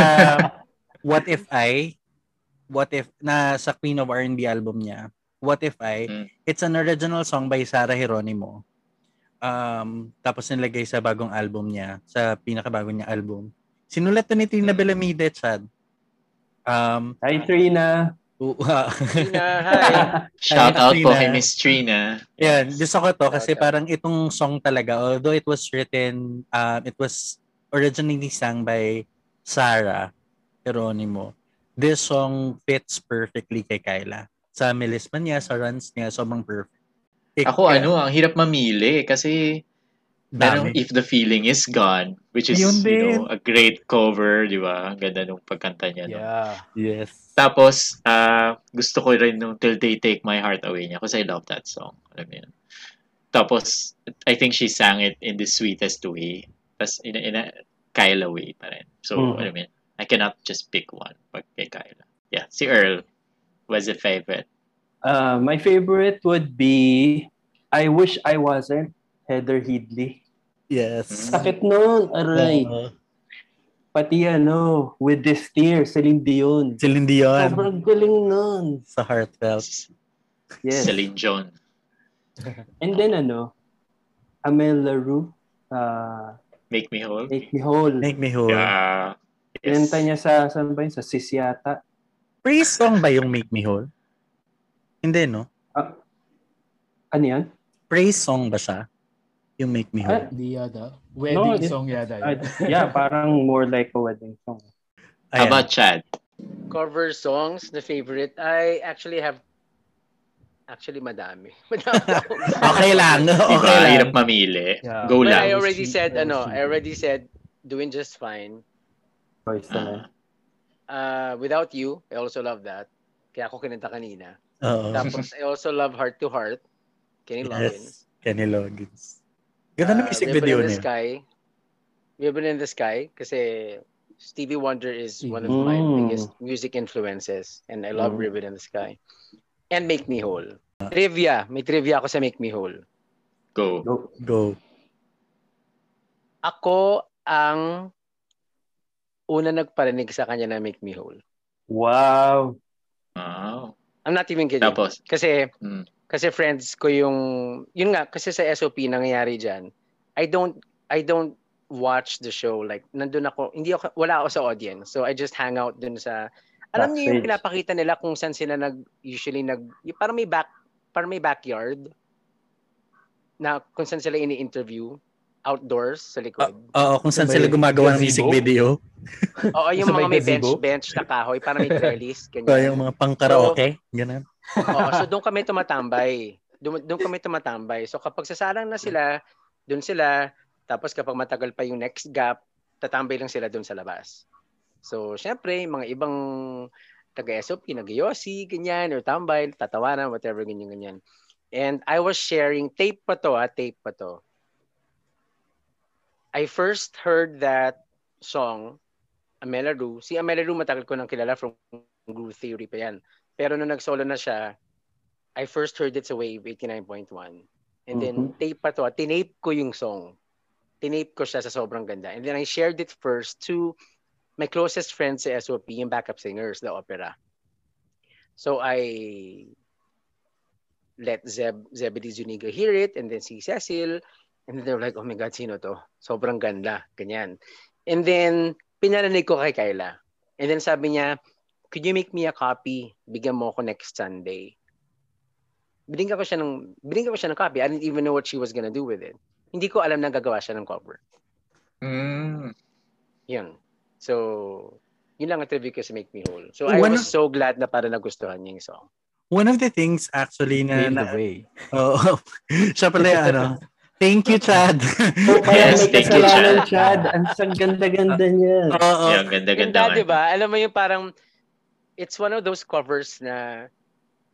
What If I... What If, na sa Queen of R and B album niya, What If I, mm. it's an original song by Sarah Geronimo. Um, tapos nilagay sa bagong album niya, sa pinakabago niya album. Sinulat to ni Tina Belamide, Chad. Um, hi, Trina. Uh, uh, Trina, hi. Shout out Trina. Po kay Miss Trina. Yan, gusto ko to kasi parang itong song talaga, although it was written, um, it was originally sung by Sarah Geronimo. This song fits perfectly kay Kyla. Sa melisman niya, sa runs niya, sobrang perfect. It Ako can... ano, ang hirap mamili kasi merong If the Feeling Is Gone, which is Yun you know, a great cover, di ba? Ang ganda nung pagkanta niya. Yeah. No? Yes. Tapos, uh, gusto ko rin nung Till They Take My Heart Away niya kasi I love that song. Alam mo yun. Tapos, I think she sang it in the sweetest way. Tapos, in a, in a Kyla way pa rin. So, mm-hmm. alam mo yun. I cannot just pick one pag kay Kyla. Yeah, si Earl, what's your favorite? Uh, my favorite would be I Wish I Wasn't, Heather Headley. Yes. Sakit noon, aray. Uh-huh. Pati ano, With This Tear, Celine Dion. Celine Dion. Sobrang galing noon. Sa heartfelt. Yes. Celine Dion. And then ano, Amel Larrieux. Uh, Make Me Whole. Make Me Whole. Make Me Whole. Yeah. Yes. Pinta niya sa, saan ba yun? Sa Sisyata. Praise song ba yung Make Me Whole? Hindi, no? Uh, ano yan? Praise song ba siya? Yung Make Me Whole? Hindi ah, yada. Wedding no, song yada. Yun. Uh, yeah, parang more like a wedding song. How about Chad? Cover songs na favorite. I actually have Actually, madami. Madami. Okay lang. Okay lang. Hirap mamili. Yeah. Go lang. I already said, ano, I already said, doing just fine. Uh, uh, without you, I also love that. Kaya ako kinanta kanina. Uh-oh. Tapos, I also love Heart to Heart. Kenny Loggins. Yes. Kenny Loggins. Ganda na music video niya. Ribbon in the Sky. Kasi Stevie Wonder is one of mm. my biggest music influences. And I love mm. Ribbon in the Sky. And Make Me Whole. Trivia. May trivia ako sa Make Me Whole. Go. Go. Go. Ako ang una nagparinig sa kanya na Make Me Whole. Wow. Wow. I'm not even kidding. Tapos? Kasi, mm. kasi friends ko yung, yun nga, kasi sa S O P nangyayari dyan, I don't, I don't watch the show. Like, nandun ako, hindi ako, wala ako sa audience. So, I just hang out dun sa, alam niyo yung pinapakita nila kung saan sila nag usually nag parang may back parang may backyard na kung saan sila ini-interview outdoors sa likod. Oo, uh, uh, kung saan sila gumagawa ng music video. Oo, yung mga may bench bench na kahoy, parang may trellis ganyan. So, yung mga pang-karaoke, so, ganun. Oo, so doon kami tumatambay. Doon, doon kami tumatambay. So kapag sasalang na sila, doon sila, tapos kapag matagal pa yung next gap, tatambay lang sila doon sa labas. So, syempre, mga ibang taga-S O P, nag-yosi, ganyan, or tambay, tatawanan, whatever, ganyan, ganyan. And I was sharing, tape pa to, ha, tape pa to. I first heard that song, Amel Larrieux. Si Amel Larrieux, matagal ko nang kilala from Groove Theory pa yan. Pero nung nag-solo na siya, I first heard it sa Wave eighty-nine point one. And then, mm-hmm. tape pa to, ha, tinape ko yung song. Tinape ko siya sa sobrang ganda. And then I shared it first to my closest friends sa S O P, yung backup singers, the opera. So I let Zeb, Zebedee Zuniga hear it, and then si Cecil, and then they were like, oh my God, sino to? Sobrang ganda, ganyan. And then, pinalanig ko kay Kyla. And then sabi niya, could you make me a copy? Bigyan mo ko next Sunday. Binigyan ko siya ng, binigyan ko siya ng copy. I didn't even know what she was gonna do with it. Hindi ko alam na gagawa siya ng cover. Mm. Yun. So, yun lang ang trivia kasi Make Me Whole. So, I one was of, so glad na para nagustuhan niya yung song. One of the things actually na... na way. Oh, siya pala yung ano. Thank you, Chad. Oh, yes, thank you, Chad. Chad. Ang ganda-ganda niya. Oo. Oh, oh. Yung ganda-ganda. Ganda, diba? Alam mo yung parang... It's one of those covers na...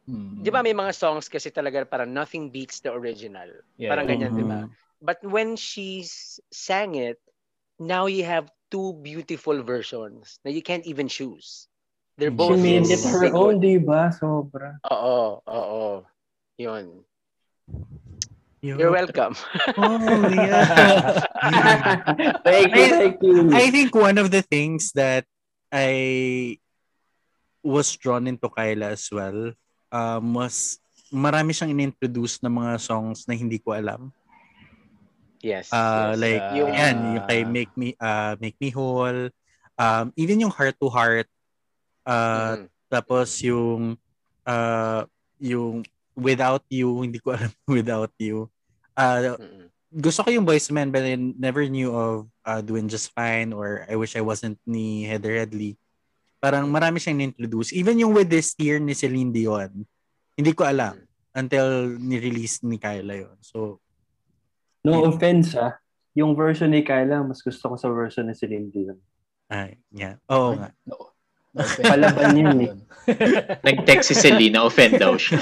Hmm. Diba may mga songs kasi talaga parang nothing beats the original. Yeah. Parang ganyan, mm-hmm. diba? But when she sang it, now you have... two beautiful versions na you can't even choose. They're both... She made it her own, diba? Sobra. Oo, oo. Yun. Yo. You're welcome. Oh, yeah. Thank you, thank you. I think one of the things that I was drawn into Kyla as well um, was marami siyang inintroduce na mga songs na hindi ko alam. Yes, uh, yes. Like, uh, yung, yan, yung kay Make Me, uh, Make Me Whole. Um, even yung Heart to Heart. Uh, mm. Tapos yung, uh, yung Without You, hindi ko alam Without You. Uh, mm. Gusto ko yung Boyz two Men but I never knew of uh, Doing Just Fine or I Wish I Wasn't ni Heather Headley. Parang marami siyang nintroduce. Even yung With This Tear ni Celine Dion, hindi ko alam mm. until ni-release ni Kyla yun. So, no offense ah, yung version ni Kyla mas gusto ko sa version ni Celine Dion. Ay, yeah. Oo nga. No. No palaban yun eh. Nag-text si Celine, na-offend daw siya.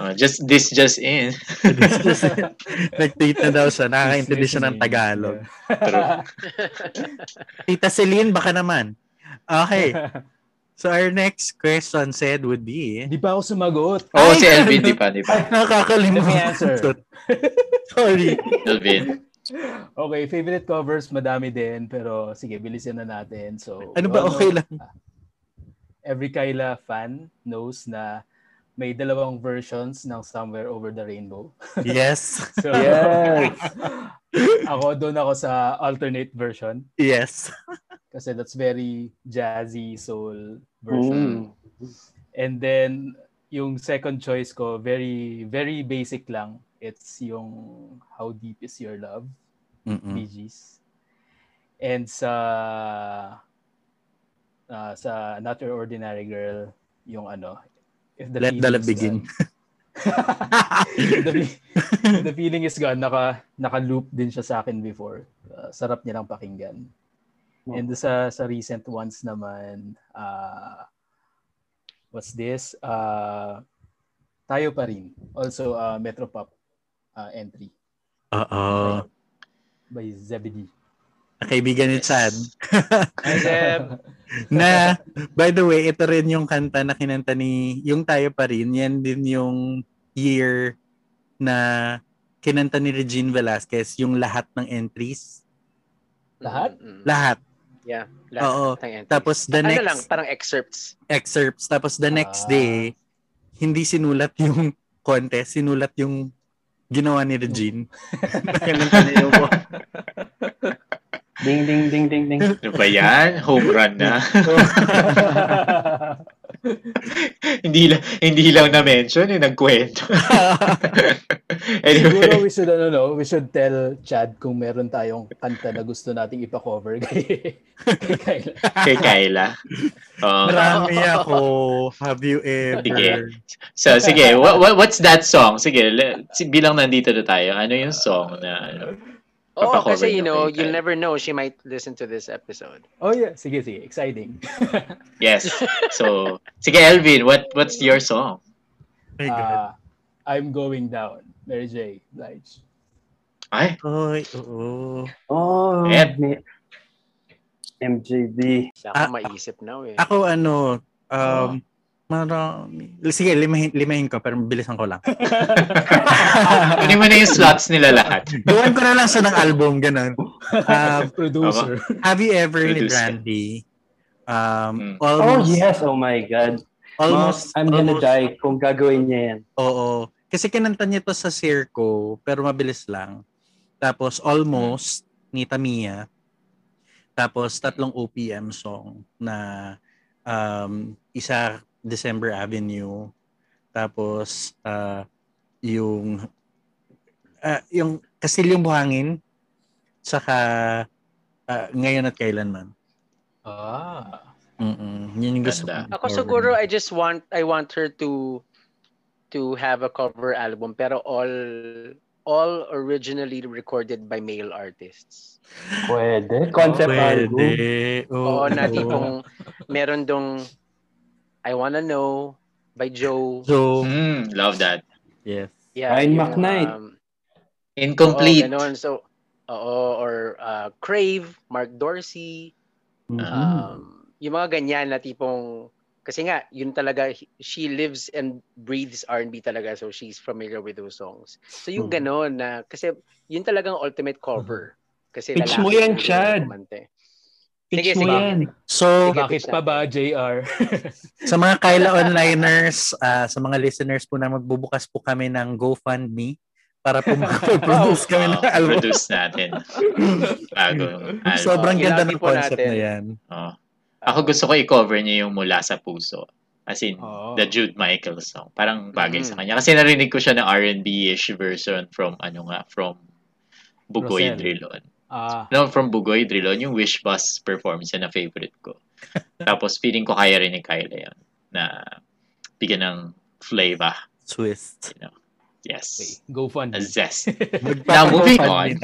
uh, just, this just in. Nag-tweet na daw siya, nakaka-intindi siya ng Tagalog. Tita Celine, baka naman. Okay. So our next question said would be... Di pa ako sumagot. Oo, oh, si Elvin, di pa, di pa. Nakakalimutan. Sorry. Elvin. Okay, favorite covers, madami din. Pero sige, bilisin na natin. So, ano ba, okay lang. Every Kyla fan knows na may dalawang versions ng Somewhere Over the Rainbow. Yes. So, yes. Ako, doon ako sa alternate version. Yes. Kasi that's very jazzy soul version. Ooh. And then, yung second choice ko, very very basic lang. It's yung How Deep Is Your Love, Bee Gees. And sa uh, sa Not Your Ordinary Girl, yung ano, if the let the love begin. the, the feeling is gone. Naka, naka-loop din siya sa akin before. Uh, sarap niya lang pakinggan. Oh. And sa, sa recent ones naman, uh, what's this? Uh, tayo pa rin. Also, uh, Metropop uh, entry. Uh-oh. By, by Zebedee. Kaibigan ni Chad. Na, by the way, ito rin yung kanta na kinanta ni, yung tayo pa rin, yan din yung year na kinanta ni Regine Velasquez, yung lahat ng entries. Lahat? Mm-hmm. Lahat. Yeah, lahat. Oo. Tapos the ano next... lang, parang excerpts. Excerpts. Tapos the next ah. day, hindi sinulat yung contest, sinulat yung ginawa ni Regine. Kinanta ni Yobo. Ding, ding, ding, ding, ding. Ano ba yan? Home run na. hindi, la, hindi lang na-mention, eh, nagkwento. Anyway. Siguro we should, ano, no, we should tell Chad kung meron tayong kanta na gusto nating ipa-cover kay, kay Kyla. Kay Kyla. Um, Marami ako. Have you ever? Sige. So, sige. What, what, what's that song? Sige, bilang nandito na tayo, ano yung song na... Ano? Oh, kasi you know, you'll never know, she might listen to this episode. Oh yeah, sige sige, exciting. Yes. So, sige Elvin, what what's your song? Very good. Uh, I'm Going Down, Mary J. Blige. Ay. Oy, oo. Oh. Ed. M J B. Saka maiisip na eh. Ako ano, um oh. Marami. Sige, limahin, limahin ko, pero bilisan ko lang. Hindi mo na yung slots nila lahat. Gawin ko na lang sa ng album, ganun. Uh, Producer. Have you ever Producer. Ni Brandy? Um, mm. almost, oh, yes. Oh, my God. Almost. I'm gonna almost, die kung gagawin niya yan. Oo. Kasi kinanta niya to sa Circo, pero mabilis lang. Tapos, Almost, ni Tamia. Tapos, tatlong O P M song na um, isa... December Avenue, tapos uh, yung uh, yung Kastilyong Buhangin, saka uh, Ngayon at Kailanman. Ah. Mm-mm. Yun yung gusto ko. Ako siguro I just want I want her to to have a cover album pero all all originally recorded by male artists. Pwede. Concept Pwede. Album. Oo, oh, natin kung meron dong I Wanna Know by Joe. Joe. Mm, love that. Yes. Yeah. Ryan McKnight. Um, Incomplete. Oh, so, oh, or uh, Crave, Mark Dorsey. Mm-hmm. Um, yung mga ganyan na tipong, kasi nga, yun talaga, she lives and breathes R and B talaga, so she's familiar with those songs. So yung mm-hmm. ganon na, kasi yun talagang ultimate cover. Kasi pitch mo yan, Chad. Sige, sige. So, sige, bakit pa ba, J R? Sa mga Kyla onliners, uh, sa mga listeners po na magbubukas po kami ng GoFundMe para po mag-produce kami ng album. Produce natin. Bago, album. Sobrang ganda ng concept natin. Na yan. Oh. Ako gusto ko i-cover niya yung Mula sa Puso. As in, oh. the Jude Michaels song. Parang bagay mm. sa kanya. Kasi narinig ko siya ng R and B-ish version from, ano nga, from Bugoy Drilon. Ah. No, from Bugoy Drilon, yung Wish Bus performance na favorite ko. Tapos feeling ko kaya rin ni Kyla yun na bigyan ng flavor. Twist. You know? Yes. Okay. Go fund. A zest. Now moving on.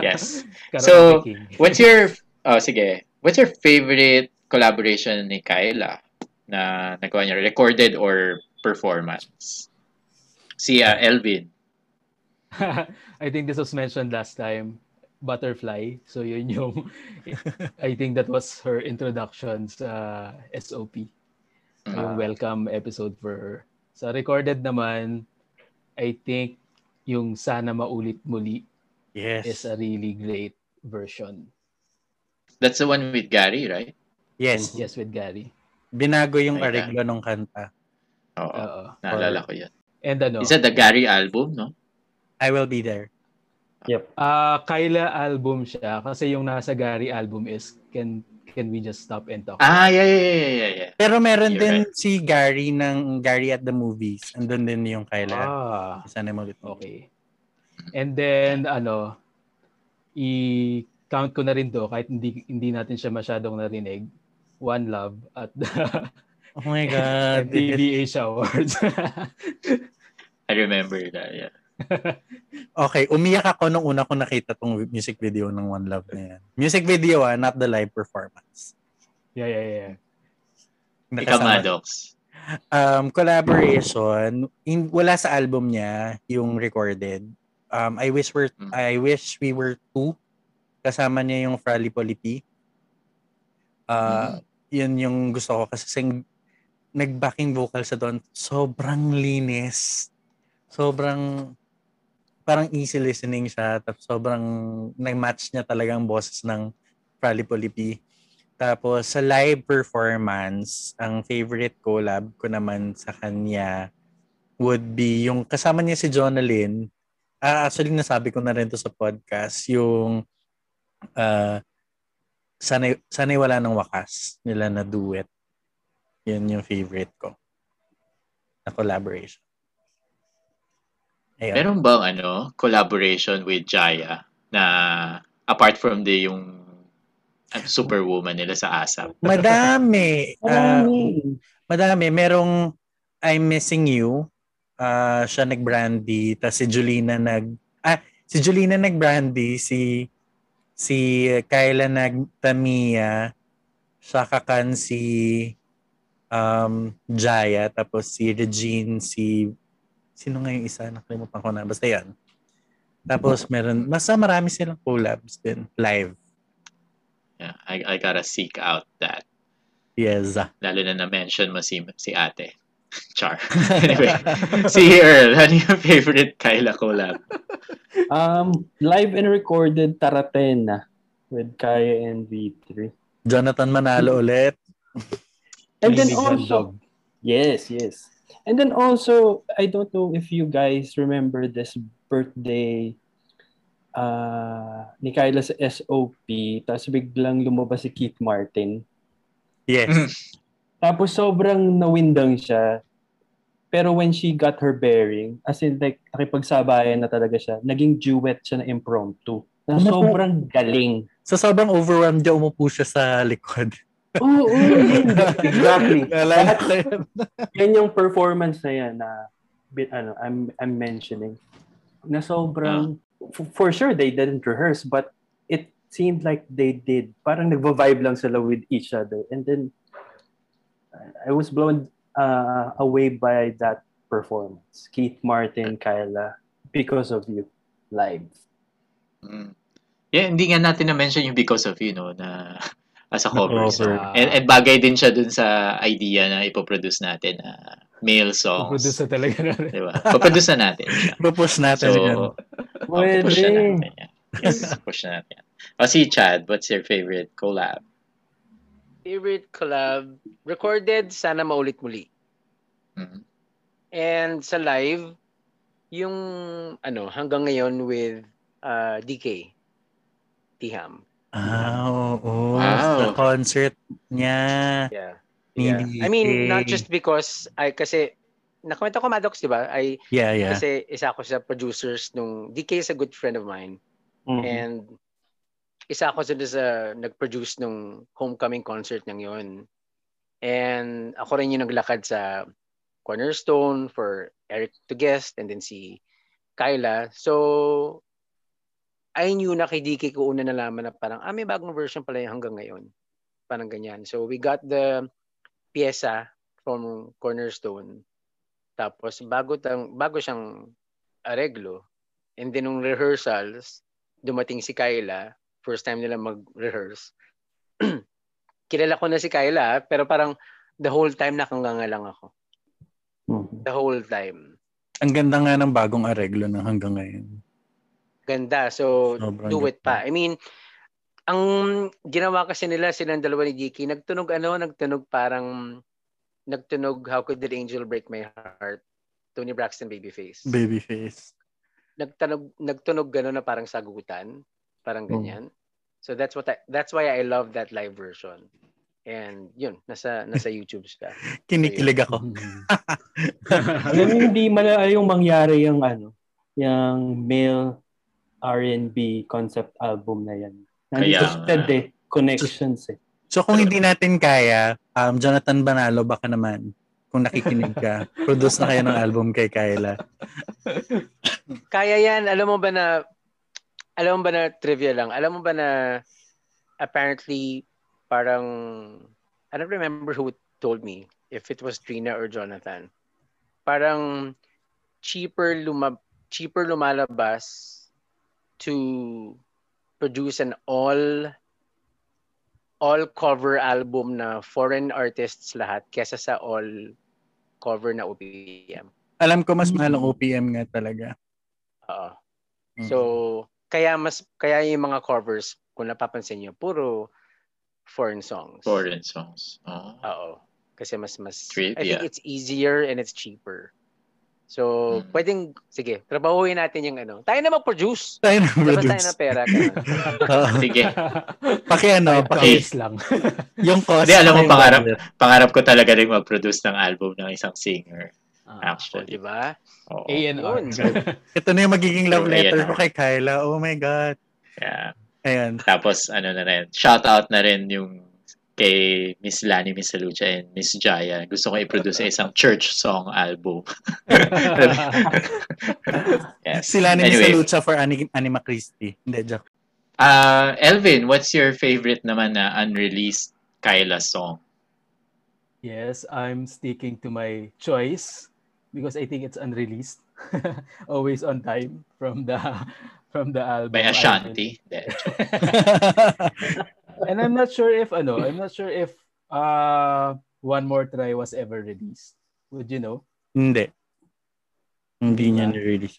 Yes. So, what's your, oh sige, what's your favorite collaboration ni Kyla na nagawa niya, recorded or performance? Si uh, Elvin. I think this was mentioned last time, Butterfly. So yun yung, I think that was her introduction sa S O P. So yung welcome episode for her. Sa recorded naman, I think yung Sana Maulit Muli yes. is a really great version. That's the one with Gary, right? Yes. Yes, with Gary. Binago yung arreglo ng kanta. Oo, Uh-oh. naalala ko yun. And ano? Is that the Gary album, no? I Will Be There. Yep. Uh, Kyla album siya kasi yung nasa Gary album is Can Can We Just Stop and Talk. Ah, yeah, yeah, yeah, yeah. yeah. Pero meron You're din right. si Gary ng Gary at the Movies. Andun din yung Kyla. Ah. Sana mo ulit. Okay. And then, ano, i-count ko na rin to kahit hindi, hindi natin siya masyadong narinig. One Love at the Oh my God. T V Asia Awards. I remember that, yeah. Okay, umiyak ako nung una ko nakita tong music video ng One Love na yan. Music video ah, not the live performance. Yeah, yeah, yeah. Ikaw, Maddox. Um, collaboration, in, wala sa album niya yung recorded. Um, I wish we mm. I wish we were two. Kasama niya yung Frally Politi. Uh, mm. Yun yung gusto ko kasi sing, nag-backing vocal sa doon. Sobrang linis. Sobrang parang easy listening siya. Tapos sobrang nag-match niya talaga ang boses ng Frally Politi. Tapos sa live performance, ang favorite collab ko naman sa kanya would be yung kasama niya si Jonalyn. Uh, actually, nasabi ko na rin to sa podcast, yung uh, Sanay, Sanay Wala Nang Wakas nila na duet. Yun yung favorite ko na collaboration. Ayun. Meron bang ano, collaboration with Jaya na apart from the yung at Superwoman nila sa ASAP. Madami. Uh, madami. Merong I'm Missing You. Uh, siya nag-Brandy. Tapos si Julina nag... Ah, si Julina nag-Brandy. Si, si Kyla nag-Tamiya. Siya kakan si um, Jaya. Tapos si Regine. Si... Sino nga yung isa? Nakalimutan ko na. Basta yan. Tapos meron... Basta marami silang collabs din. Live. Yeah, I I gotta seek out that. Yes. Lalo na na-mention mo si, si ate. Char. Anyway. Si Earl, ano yung favorite Kyla collab? Um, live and recorded Taratena with Kaya and V three. Jonathan Manalo ulit. And then also, yes, yes. And then also, I don't know if you guys remember this birthday Uh, ni Kyla sa S O P, tapos biglang lumabas si Keith Martin. Yes. Tapos sobrang nawindang siya. Pero when she got her bearing, as in like, nakipagsabayan na talaga siya, naging duet siya na impromptu. Na sobrang galing. Sa sobrang overwhelmed niya, umupo siya sa likod. Oo, oo. Exactly. Lahat, yan yung performance na yan na ano, I'm, I'm mentioning. Na sobrang... Uh. For sure, they didn't rehearse, but it seemed like they did. Parang nagva-vibe lang sila with each other. And then, I was blown uh, away by that performance. Keith Martin, Kyla, Because of You, live. Mm. Yeah, hindi nga natin na-mention yung Because of You, no, na as a cover. Uh, and, and bagay din siya dun sa idea na ipoproduce natin na uh, male songs. Ipoproduce na talaga natin. Diba? Ipoproduce na natin. Propose natin. So, oh, push na natin yan. Yes, push na natin yan. O si Chad, what's your favorite collab? Favorite collab? Recorded, Sana Maulit Muli. Mm-hmm. And sa live, yung ano hanggang ngayon with uh, D K Tiham. Ah, oh, oh. Wow. The concert niya. Yeah. yeah. I mean, not just because, I kasi nakomento ko Maddox, di ba? I, yeah, yeah. Kasi isa ako sa producers nung D K is a good friend of mine. Mm-hmm. And isa ako sa, sa nag-produce nung homecoming concert nang yun. And ako rin yung naglakad sa Cornerstone for Eric to guest and then si Kyla. So, I knew na kay D K ko una nalaman na parang, ah, may bagong version pala yung hanggang ngayon. Parang ganyan. So, we got the pyesa from Cornerstone. Tapos bago tang bago siyang areglo, and then nung rehearsals dumating si Kyla, first time nila mag-rehearse. Kilala ko na si Kyla pero parang the whole time nakanganga lang ako. Mm-hmm. The whole time. Ang ganda nga ng bagong areglo na hanggang ngayon. Ganda. So sobrang do it pa. I mean, ang ginawa kasi nila silang dalawa ni G K, nagtunog ano, nagtunog parang nagtunog How Could the Angel Break My Heart, Tony Braxton, Babyface. Babyface. Nagtunog nagtunog gano'n na parang sagutan, parang ganyan. Mm. So that's what I, that's why I love that live version. And yun, nasa nasa YouTube siya. Kinikilig ako. Hindi malayong mangyari yung ano, yung male R and B concept album na yan. Nandito yeah. Connections eh. So kung hindi natin kaya, um, Jonathan Manalo, baka naman, kung nakikinig ka, produce na kayo ng album kay Kyla. Kaya yan. Alam mo ba na, alam mo ba na, trivia lang, alam mo ba na, apparently, parang, I don't remember who told me, if it was Trina or Jonathan, parang, cheaper lumab, cheaper lumalabas to produce an all, all cover album na foreign artists lahat kesa sa all cover na O P M. Alam ko mas mahal ang O P M nga talaga. Oo. Mm-hmm. So kaya mas kaya yung mga covers kung napapansin niyo puro foreign songs. Foreign songs. Oh. Oo. Kasi mas mas Trip, I think yeah. it's easier and it's cheaper. So, hmm. pwedeng, sige, trabahuin natin yung ano. Tayo na mag-produce. Tayo na mag-produce. Tayo na pera. Sige. Paki ano, paki okay. lang. Yung cost. Hindi, alam mo, pangarap, pangarap ko talaga rin mag-produce ng album ng isang singer. Ah, actually. O, diba? Oh, A and R. Ito na yung magiging love letter ko kay Kyla. Oh my God. Yeah. Ayan. Tapos, ano na rin, shout out na rin yung kay Miss Lani, Miss Salucha, and Miss Jaya. Gusto ko i-produce isang church song album. Yes. Si Lani, anyway. Miss Salucha for Anima Christi. Hindi, joke. Uh, Elvin, what's your favorite naman na unreleased Kyla song? Yes, I'm sticking to my choice because I think it's unreleased. Always on time from the from the album. By Ashanti. And I'm not sure if ano, I'm not sure if uh One More Try was ever released. Would you know? Hindi. Hindi niya na-release.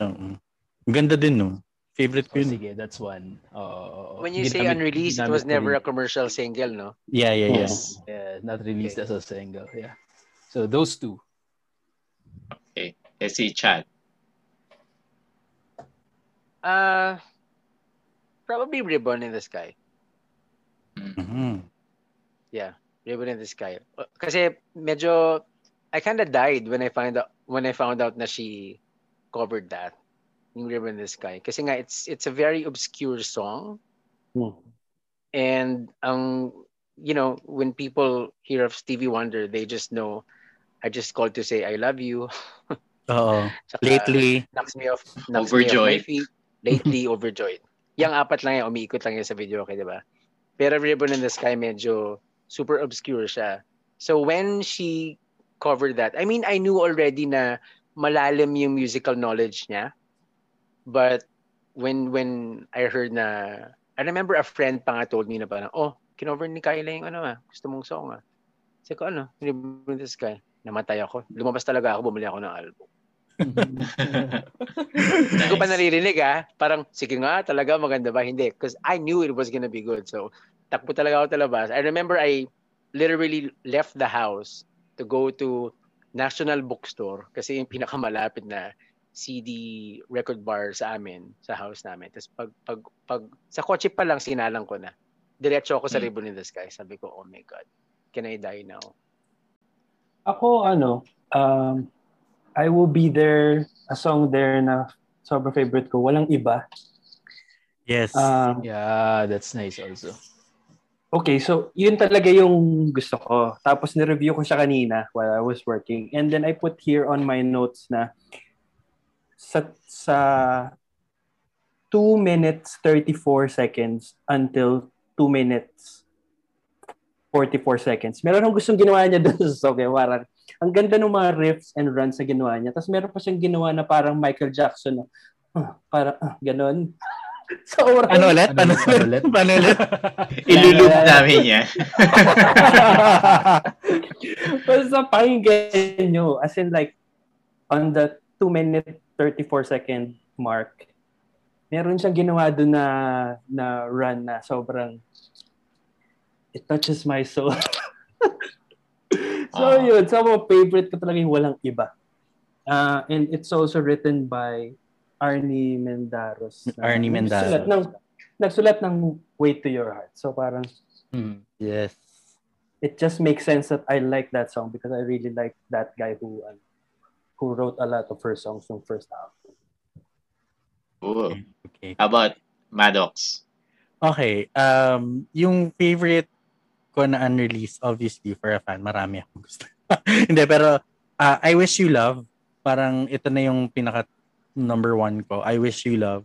Ganda din no. Favorite ko yun. Oh, sige, that's one. Oh, when you say unreleased, it was never a commercial single, no? Yeah, yeah, yeah. Yes. Yeah, not released okay. as a single, yeah. So those two. Okay. Let's see Chad. Uh probably Ribbon in the Sky. Mm-hmm. Yeah, Ribbon in the Sky. Kasi medyo I kind of died when I find out when I found out na she covered that, yung Ribbon in the Sky. Kasi nga it's it's a very obscure song, mm. and ang um, you know when people hear of Stevie Wonder, they just know I just called to say I love you. Oh, lately knocks me off, knocks overjoyed. Me off my feet. Lately overjoyed. Yang apat lang yung umiikot lang yun sa video, okay, di ba? Pero Ribbon in the Sky, medyo super obscure siya. So when she covered that, I mean, I knew already na malalim yung musical knowledge niya. But when when I heard na, I remember a friend pa nga told me na parang, oh, kinover ni Kyla yung ano ah, gusto mong song ah. Sabi ko, ano, Ribbon in the Sky. Namatay ako. Lumabas talaga ako, bumili ako ng album. Hindi ko pa naririnig ah. Parang, sige nga, talaga maganda ba? Hindi. Because I knew it was gonna be good. So, takbo talaga ako talabas. I remember I literally left the house to go to National Bookstore kasi yung pinakamalapit na C D record bar sa amin, sa house namin. Tapos pag, pag, pag, sa kotse pa lang, sinalang ko na. Diretso ako sa hmm. Ribbon in the Sky. Sabi ko, oh my God, can I die now? Ako, ano, um, I Will Be There, a song there na sobrang favorite ko. Walang Iba. Yes. Um, yeah, that's nice also. Okay, so yun talaga yung gusto ko. Tapos nireview ko siya kanina while I was working. And then I put here on my notes na sa, sa two minutes thirty-four seconds until two minutes forty-four seconds. Meron akong gustong ginawa niya doon. Okay, parang ang ganda ng mga riffs and runs na ginawa niya. Tapos meron pa siyang ginawa na parang Michael Jackson. Uh, parang uh, ganun. So, right. Ano ulit? Ano ulit? Ano ulit? Ilulup namin niya. Basta pakinggan nyo. As in like, on the two minute thirty-four second mark, meron siyang ginawa doon na, na run na sobrang it touches my soul. So uh, yun, so favorite ko talaga yung Walang Iba. Uh, and it's also written by Arnie Mendaros. Arnie Mendaros. Nagsulat ng, nagsulat ng Way to Your Heart. So parang, mm, yes. It just makes sense that I like that song because I really like that guy who uh, who wrote a lot of her songs from first album. Ooh. Okay. How about Maddox? Okay. Um, yung favorite ko na unreleased, obviously, for a fan. Marami akong gusto. Hindi, pero uh, I Wish You Love. Parang ito na yung pinaka number one ko. I Wish You Love.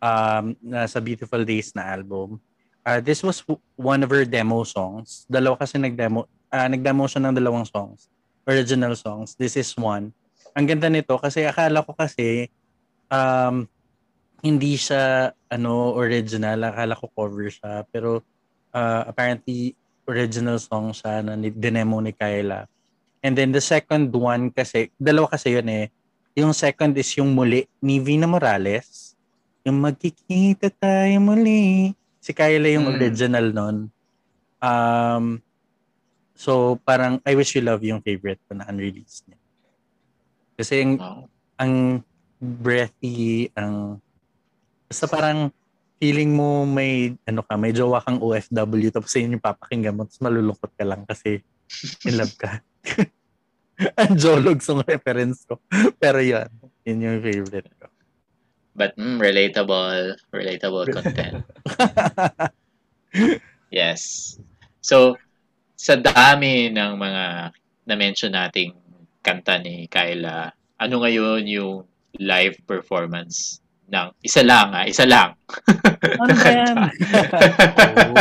Um, nasa Beautiful Days na album. Uh, this was one of her demo songs. Dalawa kasi nag-demo. Uh, nag-demo siya ng dalawang songs. Original songs. This is one. Ang ganda nito kasi akala ko kasi um, hindi siya ano original. Akala ko cover siya. Pero uh, apparently original song siya na dinemo ni Kyla. And then the second one kasi, dalawa kasi yun eh. Yung second is yung Muli ni Vina Morales. Yung Magkikita Tayo Muli. Si Kyla yung mm. original nun. Um, so parang I Wish You Love yung favorite ko na unreleased niya. Kasi yung, wow. ang breathy, ang basta parang feeling mo may, ano ka, may jowa kang O F W tapos yun yung papakinggan mo tapos malulungkot ka lang kasi in love ka. Ang jolog song reference ko. Pero yun, yun yung favorite ko. But mm, relatable, relatable content. Yes. So, sa dami ng mga na-mention nating kanta ni Kyla, ano ngayon yung live performance ng isa lang, ah, isa lang. Ano kanta?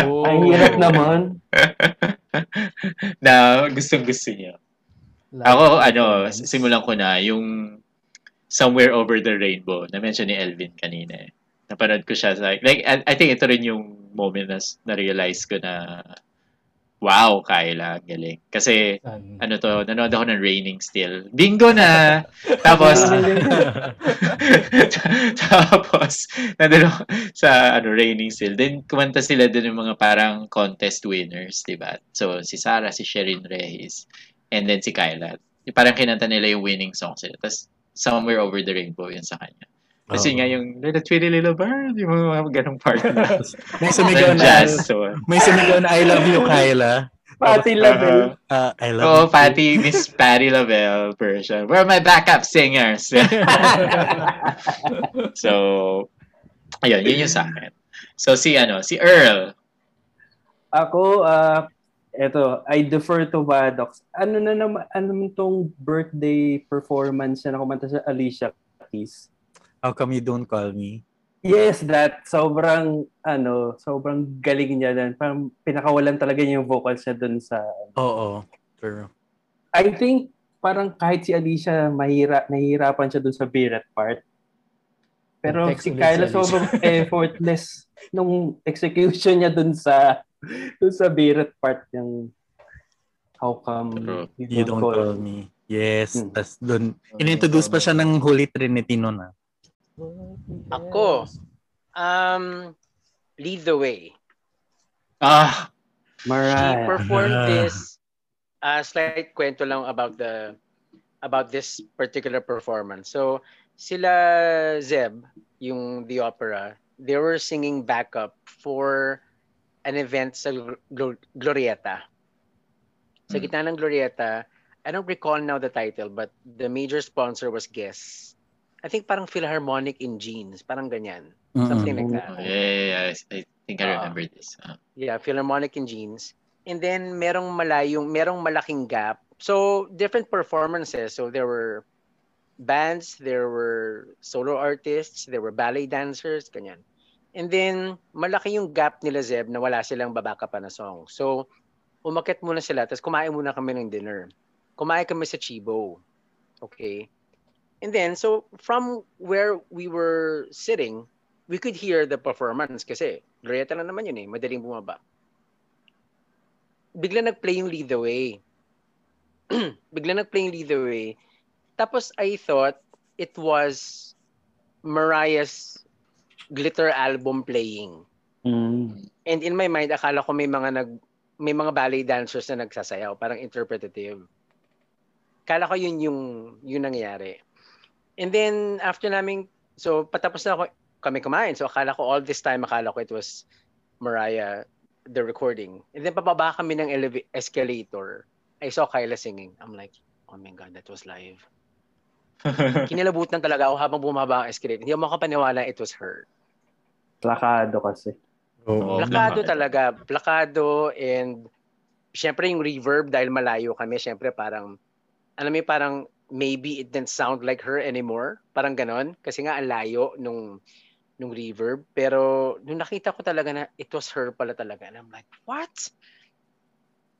Oh. Ang hirap naman. Na gustong-gusto niyo. Ako, ano, simulan ko na yung Somewhere Over the Rainbow na mention ni Elvin kanina. Napanood ko siya sa, like, I, I think ito rin yung moment na na-realize ko na wow, Kyla, ang galing. Kasi, um, ano to, nanood ako ng Raining Still. Bingo na! Tapos, tapos, nandun ako sa ano, Raining Still. Then, kumanta sila dun yung mga parang contest winners, diba? So, si Sarah, si Sherin Reyes, and then si Kyla. Parang kinanta nila yung winning songs sila. Tapos, Somewhere Over the Rainbow yun sa kanya. Kasi oh. nga yung Little Tweety Little Bird, yung mga ganong part na. May sumigaw na, so, may sumigaw na I love you, Kyla. Patty Labelle. Uh, uh, I love oh, you. Patty, Miss Patty Labelle version. Where are my backup singers? So, ayun, yun yung sa akin. So, si ano, si Earl. Ako, uh, eto, I defer to Maddox. Ano na naman, ano itong birthday performance na kumanta sa Alicia Keys? How Come You Don't Call Me? Yes, that. Sobrang, ano, sobrang galing niya doon. Parang pinakawalan talaga niya yung vocals niya doon sa... Oo, true. I think, parang kahit si Alicia, mahira, nahihirapan siya doon sa biret part. Pero si Kyla, sobrang effortless nung execution niya doon sa doon sa biret part ng How Come You, you Don't, don't call, call Me. Yes, hmm. Tapos doon, inintroduce pa siya ng Holy Trinity noon ah. Ako, um, Lead the Way. Ah, Mariah. She performed this. Uh, slight kwento lang about the about this particular performance. So, sila Zeb, yung the opera, they were singing backup for an event sa Gl- Glorieta. Sa gitna ng Glorieta, I don't recall now the title, but the major sponsor was Guess. I think parang Philharmonic in Jeans, parang ganyan. Something mm-hmm. like that. Yeah, yeah, yeah. I think I remember uh, this. Uh. Yeah, Philharmonic in Jeans. And then merong malayong, merong malaking gap. So, different performances. So, there were bands, there were solo artists, there were ballet dancers, ganyan. And then, malaki yung gap nila Zeb na wala silang babaka pa na song. So, umakit muna sila, tapos kumain muna kami ng dinner. Kumain kami sa Chibo. Okay. And then, so from where we were sitting, we could hear the performance kasi Glorieta na naman yun eh, madaling bumaba. Bigla nag-play yung Lead the Way. Bigla nag-play yung Lead the Way. Tapos I thought it was Mariah's Glitter album playing. Mm. And in my mind, akala ko may mga nag may mga ballet dancers na nagsasayaw, parang interpretative. Akala ko yun yung yun nangyari. And then, after namin, so patapos na ako, kami kumain. So, akala ko all this time, akala ko it was Mariah, the recording. And then, pababa kami ng eleva- escalator. I saw Kyla singing. I'm like, oh my God, that was live. Kinilabutan talaga ako habang bumaba ang escalator. Hindi ako makapaniwala it was her. Plakado kasi. Oh, plakado talaga. Plakado and syempre yung reverb dahil malayo kami, syempre parang, alam mo parang maybe it didn't sound like her anymore. Parang ganon. Kasi nga ang layo nung, nung reverb. Pero nung nakita ko talaga na it was her pala talaga. And I'm like, what?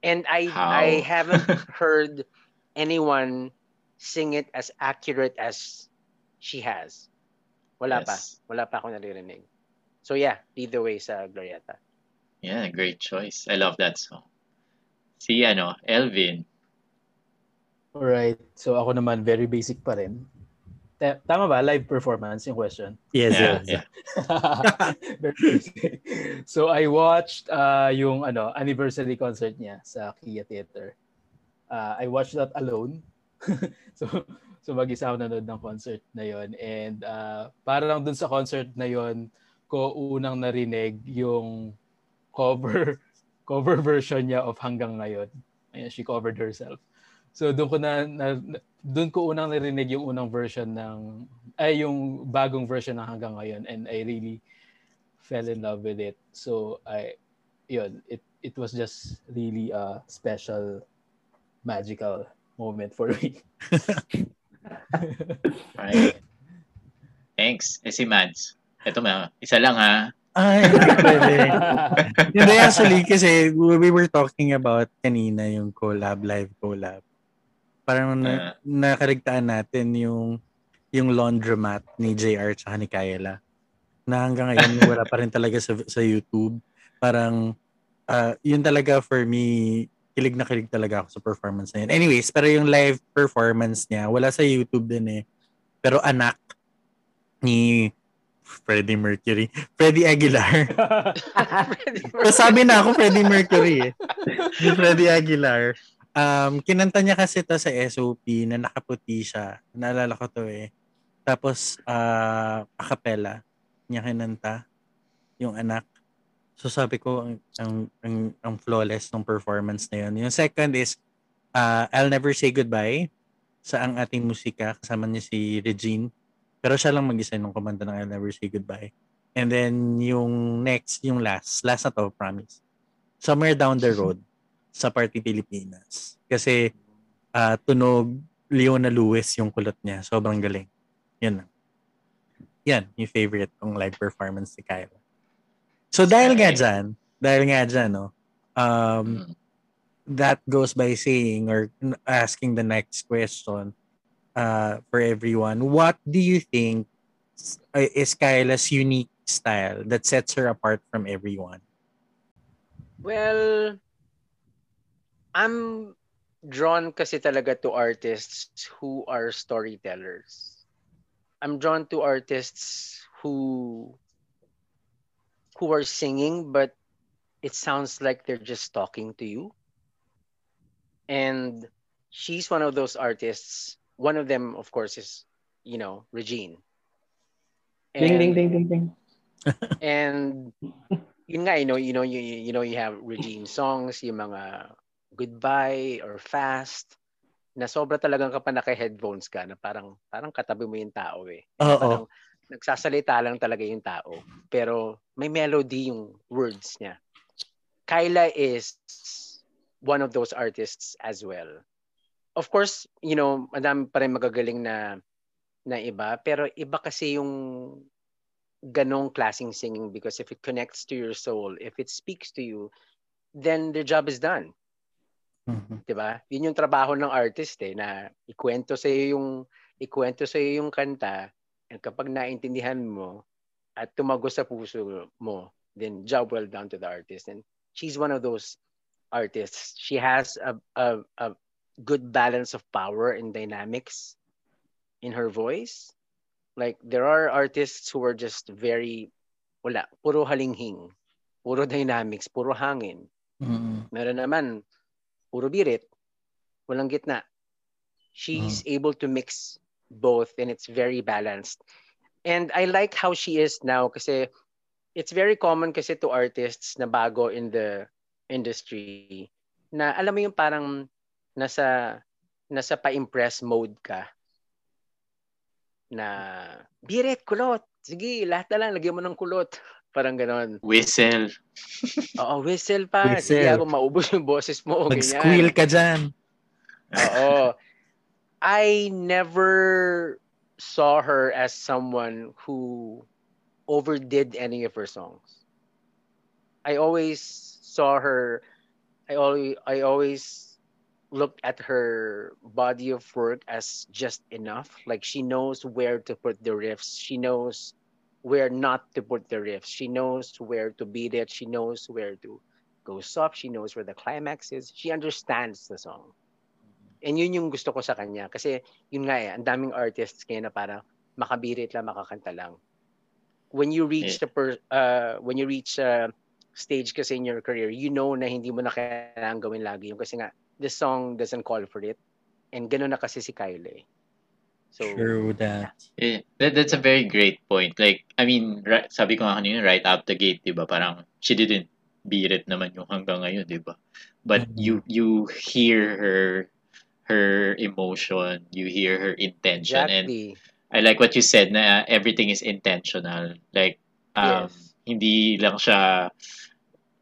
And I, I haven't heard anyone sing it as accurate as she has. Wala yes. pa. Wala pa ako naririnig. So yeah, lead the way sa Glorieta. Yeah, great choice. I love that song. Si ano, Elvin. Alright. So ako naman, very basic pa rin. T- Tama ba? Live performance yung question? Yes. Yeah, yes. Yeah. Very basic. So I watched uh, yung ano anniversary concert niya sa Kia Theater. Uh, I watched that alone. so so mag-isa ako nanood ng concert na yon, and uh, para lang dun sa concert na yon ko unang narinig yung cover cover version niya of Hanggang Ngayon. Ayan, she covered herself. So doon ko na, na doon ko unang narinig yung unang version ng ay yung bagong version ng Hanggang Ngayon, and I really fell in love with it. So I yon it it was just really a special magical moment for me. Right. Thanks. Eh si Mads. Ito na, isa lang ha. Ay, hindi actually kasi we were talking about kanina yung collab, live collab. Parang uh, nakarigtaan natin yung yung laundromat ni J R tsaka ni Kyla. Na hanggang ngayon wala pa rin talaga sa, sa YouTube. Parang uh, yun talaga for me, kilig na kilig talaga ako sa performance na yun. Anyways, pero yung live performance niya, wala sa YouTube din eh. Pero anak ni Freddie Mercury. Freddie Aguilar. Sabi na ako Freddie Mercury eh. Ni Freddie Aguilar. Um, kinanta niya kasi ito sa S O P na nakaputi siya. Naalala ko to eh. Tapos, uh, a cappella niya kinanta yung anak. So sabi ko, ang, ang, ang, ang flawless ng performance na yun. Yung second is, uh, I'll Never Say Goodbye sa ang ating musika. Kasama niya si Regine. Pero siya lang mag-isa nung kumanta ng I'll Never Say Goodbye. And then yung next, yung last. Last na to, promise. Somewhere Down the Road sa Party Pilipinas. Kasi uh, tunog Leona Lewis yung kulot niya. Sobrang galing. Yan lang. Yan, yung favorite kong live performance ni Kyla. So dahil nga dyan, dahil nga dyan, no, um, that goes by saying or asking the next question uh, for everyone. What do you think is Kyla's unique style that sets her apart from everyone? Well, I'm drawn kasi talaga to artists who are storytellers. I'm drawn to artists who... who are singing, but it sounds like they're just talking to you. And she's one of those artists. One of them, of course, is, you know, Regine. And, ding, ding, ding, ding, ding. And, yun nga, you know, you know, you, you know, you have Regine songs, yung mga Goodbye or Fast, na sobra talagang kapag naka-headphones ka, na parang, parang katabi mo yung tao eh. Oo. Nagsasalita lang talaga yung tao. Pero may melody yung words niya. Kyla is one of those artists as well. Of course, you know, madami pa rin magagaling na, na iba. Pero iba kasi yung ganong klaseng singing, because if it connects to your soul, if it speaks to you, then the job is done. Mm-hmm. Diba? Yun yung trabaho ng artist eh, na ikwento sa'yo yung, ikwento sa'yo yung kanta. And kapag naintindihan mo at tumago sa puso mo, then job well done to the artist. And she's one of those artists. She has a, a, a good balance of power and dynamics in her voice. Like, there are artists who are just very, wala, puro halinghing, puro dynamics, puro hangin. Mm-hmm. Meron naman, puro birit, walang gitna. She's mm-hmm. able to mix both, and it's very balanced. And I like how she is now kasi it's very common kasi to artists na bago in the industry na alam mo yung parang nasa nasa pa-impress mode ka na biret, kulot, sige lahat na lang, lagyan mo ng kulot Parang ganon. Whistle. Oo, whistle pa. Whistle. Hindi ako maubos yung boses mo. Mag-squeal ka dyan. Oo. I never saw her as someone who overdid any of her songs. I always saw her, I always, I always looked at her body of work as just enough. Like, she knows where to put the riffs. She knows where not to put the riffs. She knows where to beat it. She knows where to go soft. She knows where the climax is. She understands the song. And yun yung gusto ko sa kanya. Kasi yun nga eh, ang daming artists kaya na parang makabirit lang, makakanta lang. When you reach the per, uh, when you reach uh, stage kasi in your career, you know na hindi mo na kailangan gawin lagi yung kasi nga, the song doesn't call for it. And gano'n na kasi si Kyla eh. So, true that. Yeah. that. That's a very great point. Like, I mean, right, sabi ko nga kanina, right up the gate, diba? Parang, she didn't birit naman yung hanggang ngayon, diba? But mm-hmm. you you hear her her emotion, you hear her intention, exactly. And I like what you said na uh, everything is intentional. Like, um, yes. Hindi lang siya,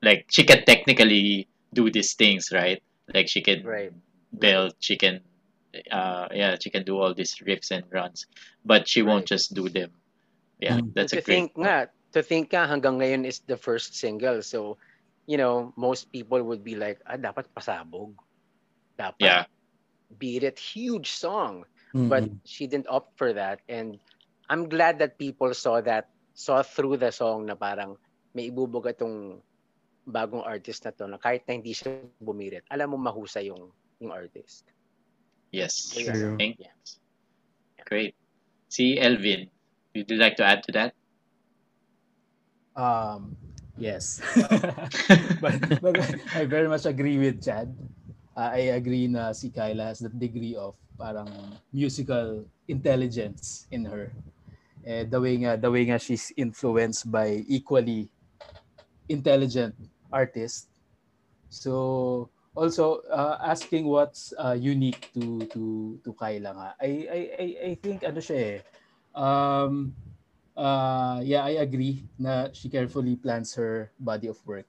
like, she can technically do these things, right? Like, she can right. belt, she can, uh, yeah, she can do all these riffs and runs, but she right. won't just do them. Yeah, mm-hmm. that's so a to great think nga, to think nga, hanggang ngayon is the first single. So, you know, most people would be like, ah, dapat pasabog. Dapat. Yeah. Beat it, huge song. Mm-hmm. But she didn't opt for that, and I'm glad that people saw that, saw through the song na parang may ibubuga tong bagong artist na to na kahit na hindi siya bumirit, alam mo mahusa yung yung artist. Yes. So, yeah. Thank you. Yeah. Great. Si Elvin, would you like to add to that? Um, yes. but, but I very much agree with Chad. Uh, I agree na si Kyla has that degree of parang musical intelligence in her. Eh, the way nga, the way nga she's influenced by equally intelligent artists. So also uh, asking what's uh, unique to to to Kyla nga. I I I I think ano siya eh. Um uh yeah, I agree na she carefully plans her body of work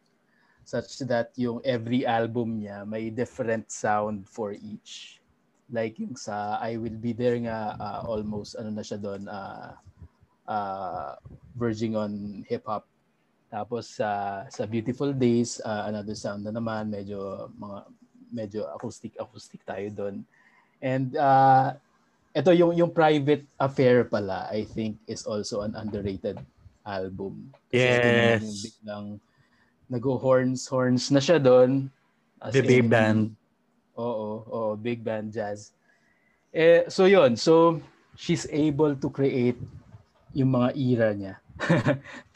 such that yung every album niya may different sound for each. Like yung sa I Will Be There nga, uh, almost ano na siya doon, uh, uh, verging on hip-hop. Tapos uh, sa Beautiful Days, uh, another sound na naman, medyo mga medyo acoustic-acoustic tayo doon. And uh, ito yung, yung Private Affair pala, I think is also an underrated album. Yes! Kasi biglang nag-horns-horns na siya doon. The big band. Oo, oo, big band jazz. Eh, so yun, so she's able to create yung mga era niya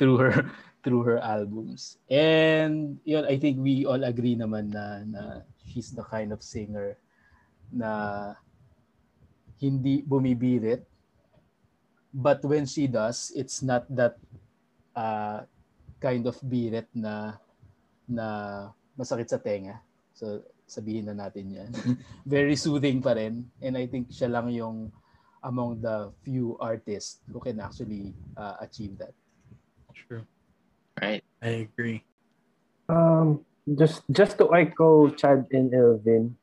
through her through her albums. And yun, I think we all agree naman na, na she's the kind of singer na hindi bumibirit. But when she does, it's not that uh, kind of birit na na masakit sa tenga. So sabihin na natin yan. Very soothing pa rin. And I think siya lang yung among the few artists who can actually uh, achieve that. True. Right. I agree. Um, just just to echo Chad and Elvin,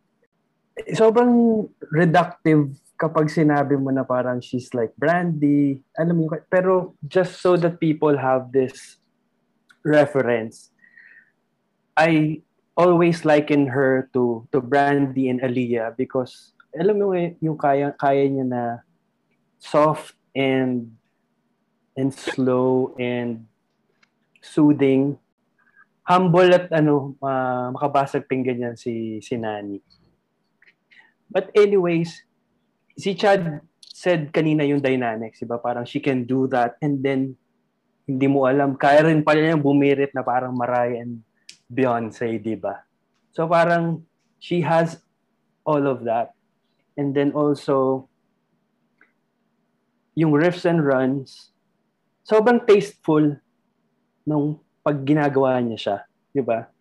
sobrang reductive kapag sinabi mo na parang she's like Brandy. Alam mo yun. Pero just so that people have this reference, I always liken her to to Brandy and Aaliyah because alam mo eh, yung kaya kaya niya na soft and and slow and soothing, humble at ano uh, makabasag pinggan yan si si Nani. But anyways, si Chad said kanina yung dynamics, diba? Parang she can do that and then hindi mo alam kaya rin pala niya bumirit na parang Mariah and Beyonce, di ba? So parang she has all of that. And then also, yung riffs and runs, sobrang tasteful nung pag ginagawa niya siya, di ba?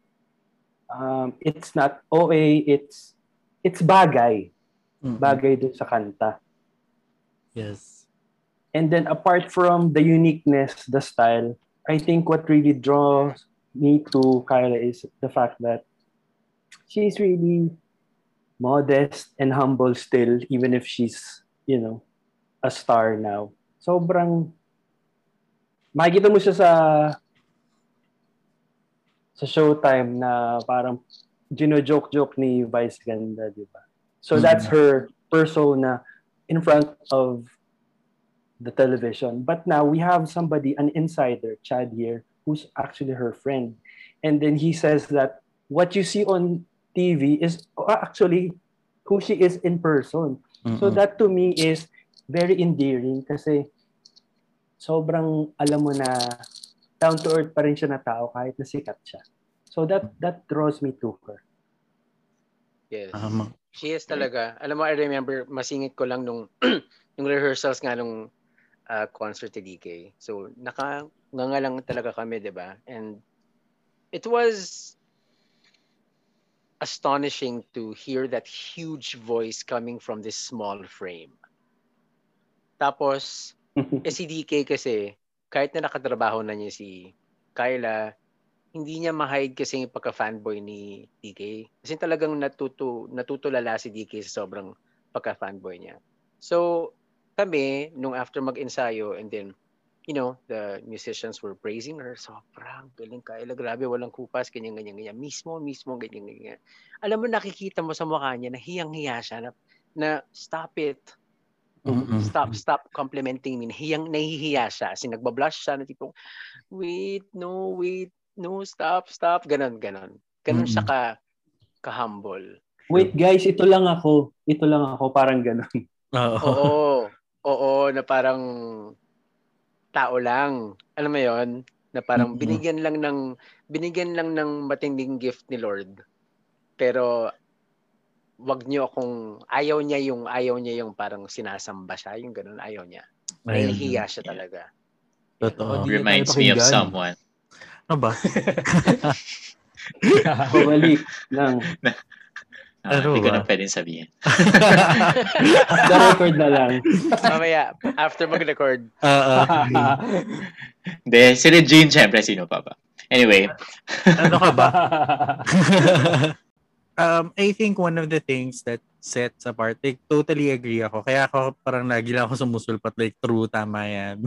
Um, it's not O A, it's it's bagay. Mm-hmm. Bagay dun sa kanta. Yes. And then apart from the uniqueness, the style, I think what really draws me to Kyla is the fact that she's really modest and humble still, even if she's, you know, a star now. Sobrang, makikita mo siya sa sa Showtime na parang gino-joke-joke ni Vice Ganda, di ba? So that's her persona in front of the television. But now we have somebody, an insider, Chad here, who's actually her friend. And then he says that what you see on T V is actually who she is in person. Mm-mm. So that to me is very endearing kasi sobrang alam mo na down to earth pa rin siya na tao kahit nasikat siya. So that that draws me to her. Yes. Um, she is talaga. Alam mo, I remember, masingit ko lang nung nung rehearsals nga nung uh, concert ni D K. So nakanganga lang talaga kami, di ba? And it was astonishing to hear that huge voice coming from this small frame. Tapos, eh, si D K kasi, kahit na nakatrabaho na niya si Kyla, hindi niya ma-hide kasi yung pagka-fanboy ni D K. Kasi talagang natuto, natutulala si D K sa sobrang pagka-fanboy niya. So, kami, nung after mag-ensayo, and then, you know, the musicians were praising her. Sobrang galing, Kyla. Grabe, walang kupas, ganyan, ganyan, ganyan. Mismo, mismo, ganyan, ganyan. Alam mo, nakikita mo sa mukha niya, nahiyang-hiya siya, na, na stop it. Stop, stop complimenting me. Hiyang, nahihiya siya. Kasi nagbablush siya na tipong, wait, no, wait, no, stop, stop. Ganon, ganon. Ganon siya ka, ka-humble. Wait, guys, ito lang ako. Ito lang ako, parang ganon. Oo. Oo, oo, na parang tao lang. Alam mo yon, na parang binigyan lang ng, binigyan lang ng matinding gift ni Lord. Pero, wag niyo akong, ayaw niya yung, ayaw niya yung parang sinasamba siya, yung ganun, ayaw niya. Nahihiya siya talaga. Totoo. Reminds me of someone. Ano ba? Pabalik lang. Ah, hindi ko na pwedeng sabihin. The record na lang. Mamaya, after mag-record. Hindi, si Regine, syempre, sino pa ba? Anyway. Ano ka ba? Um, I think one of the things that sets apart, like, totally agree ako. Kaya ako parang lagi lang ako sumusulpat, like, true, tama yan.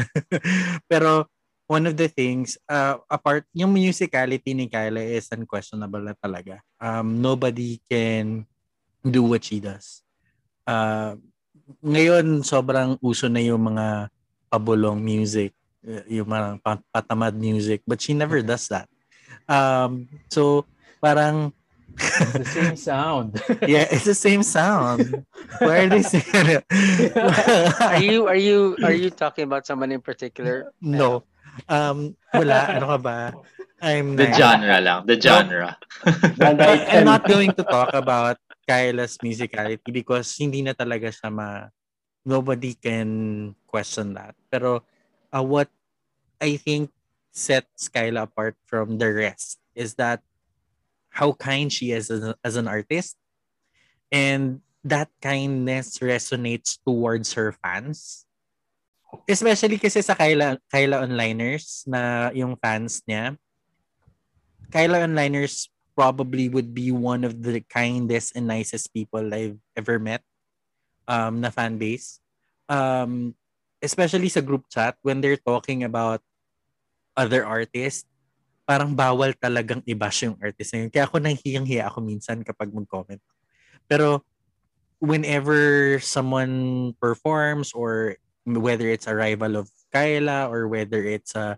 Pero one of the things, uh, apart, yung musicality ni Kyla is unquestionable na talaga. Um, nobody can do what she does. Uh, ngayon, sobrang uso na yung mga pabulong music, yung mga patamad music, but she never does that. Um, so, parang, it's the same sound. Yeah, it's the same sound. Why are they saying it? Are you are you are you talking about someone in particular? No. Um wala, ano ka ba? I'm the nice. Genre lang, the genre. But I'm not going to talk about Kyla's musicality because hindi na talaga siya ma, nobody can question that. Pero uh, what I think sets Kyla apart from the rest is that how kind she is as, a, as an artist. And that kindness resonates towards her fans. Especially kasi sa Kyla, Kyla Onliners na yung fans niya. Kyla Onliners probably would be one of the kindest and nicest people I've ever met um, na fan base. Um, especially sa group chat when they're talking about other artists. Parang bawal talagang i-bash yung artist na yun. Kaya ako nahihiyang-hiya ako minsan kapag mag-comment. Pero whenever someone performs or whether it's a rival of Kyla or whether it's a,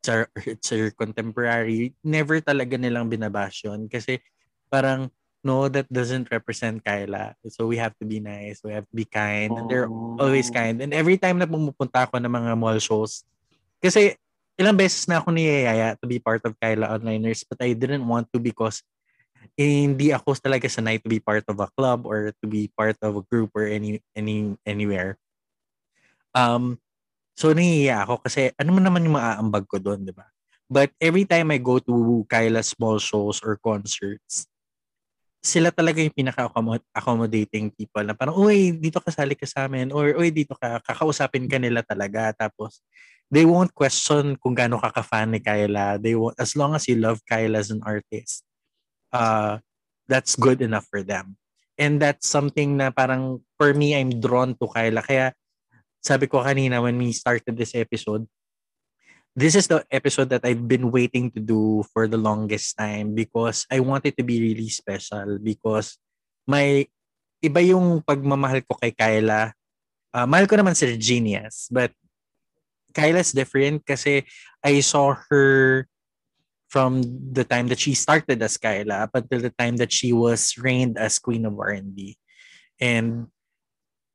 it's a, it's a contemporary, never talaga nilang binabash yun. Kasi parang, no, that doesn't represent Kyla. So we have to be nice. We have to be kind. And they're always kind. And every time na pumupunta ako ng mga mall shows, kasi ilang beses na ako niyayaya to be part of Kyla Onliners but I didn't want to because eh, hindi ako talaga sanay to be part of a club or to be part of a group or any any anywhere. Um, so niyayaya ako kasi ano man naman yung maaambag ko doon, di ba? But every time I go to Kyla small shows or concerts, sila talaga yung pinaka-accommodating people na parang, uy, dito kasali ka sa amin or uy, dito ka, kakausapin ka nila talaga. Tapos they won't question kung gaano kaka-fan ni Kyla. They won't, as long as you love Kyla as an artist, uh, that's good enough for them. And that's something na parang, for me, I'm drawn to Kyla. Kaya, sabi ko kanina when we started this episode, this is the episode that I've been waiting to do for the longest time because I want it to be really special because my iba yung pagmamahal ko kay Kyla. Uh, mahal ko naman si Regine, but Kyla's different kasi I saw her from the time that she started as Kyla up until the time that she was reigned as Queen of R and B. And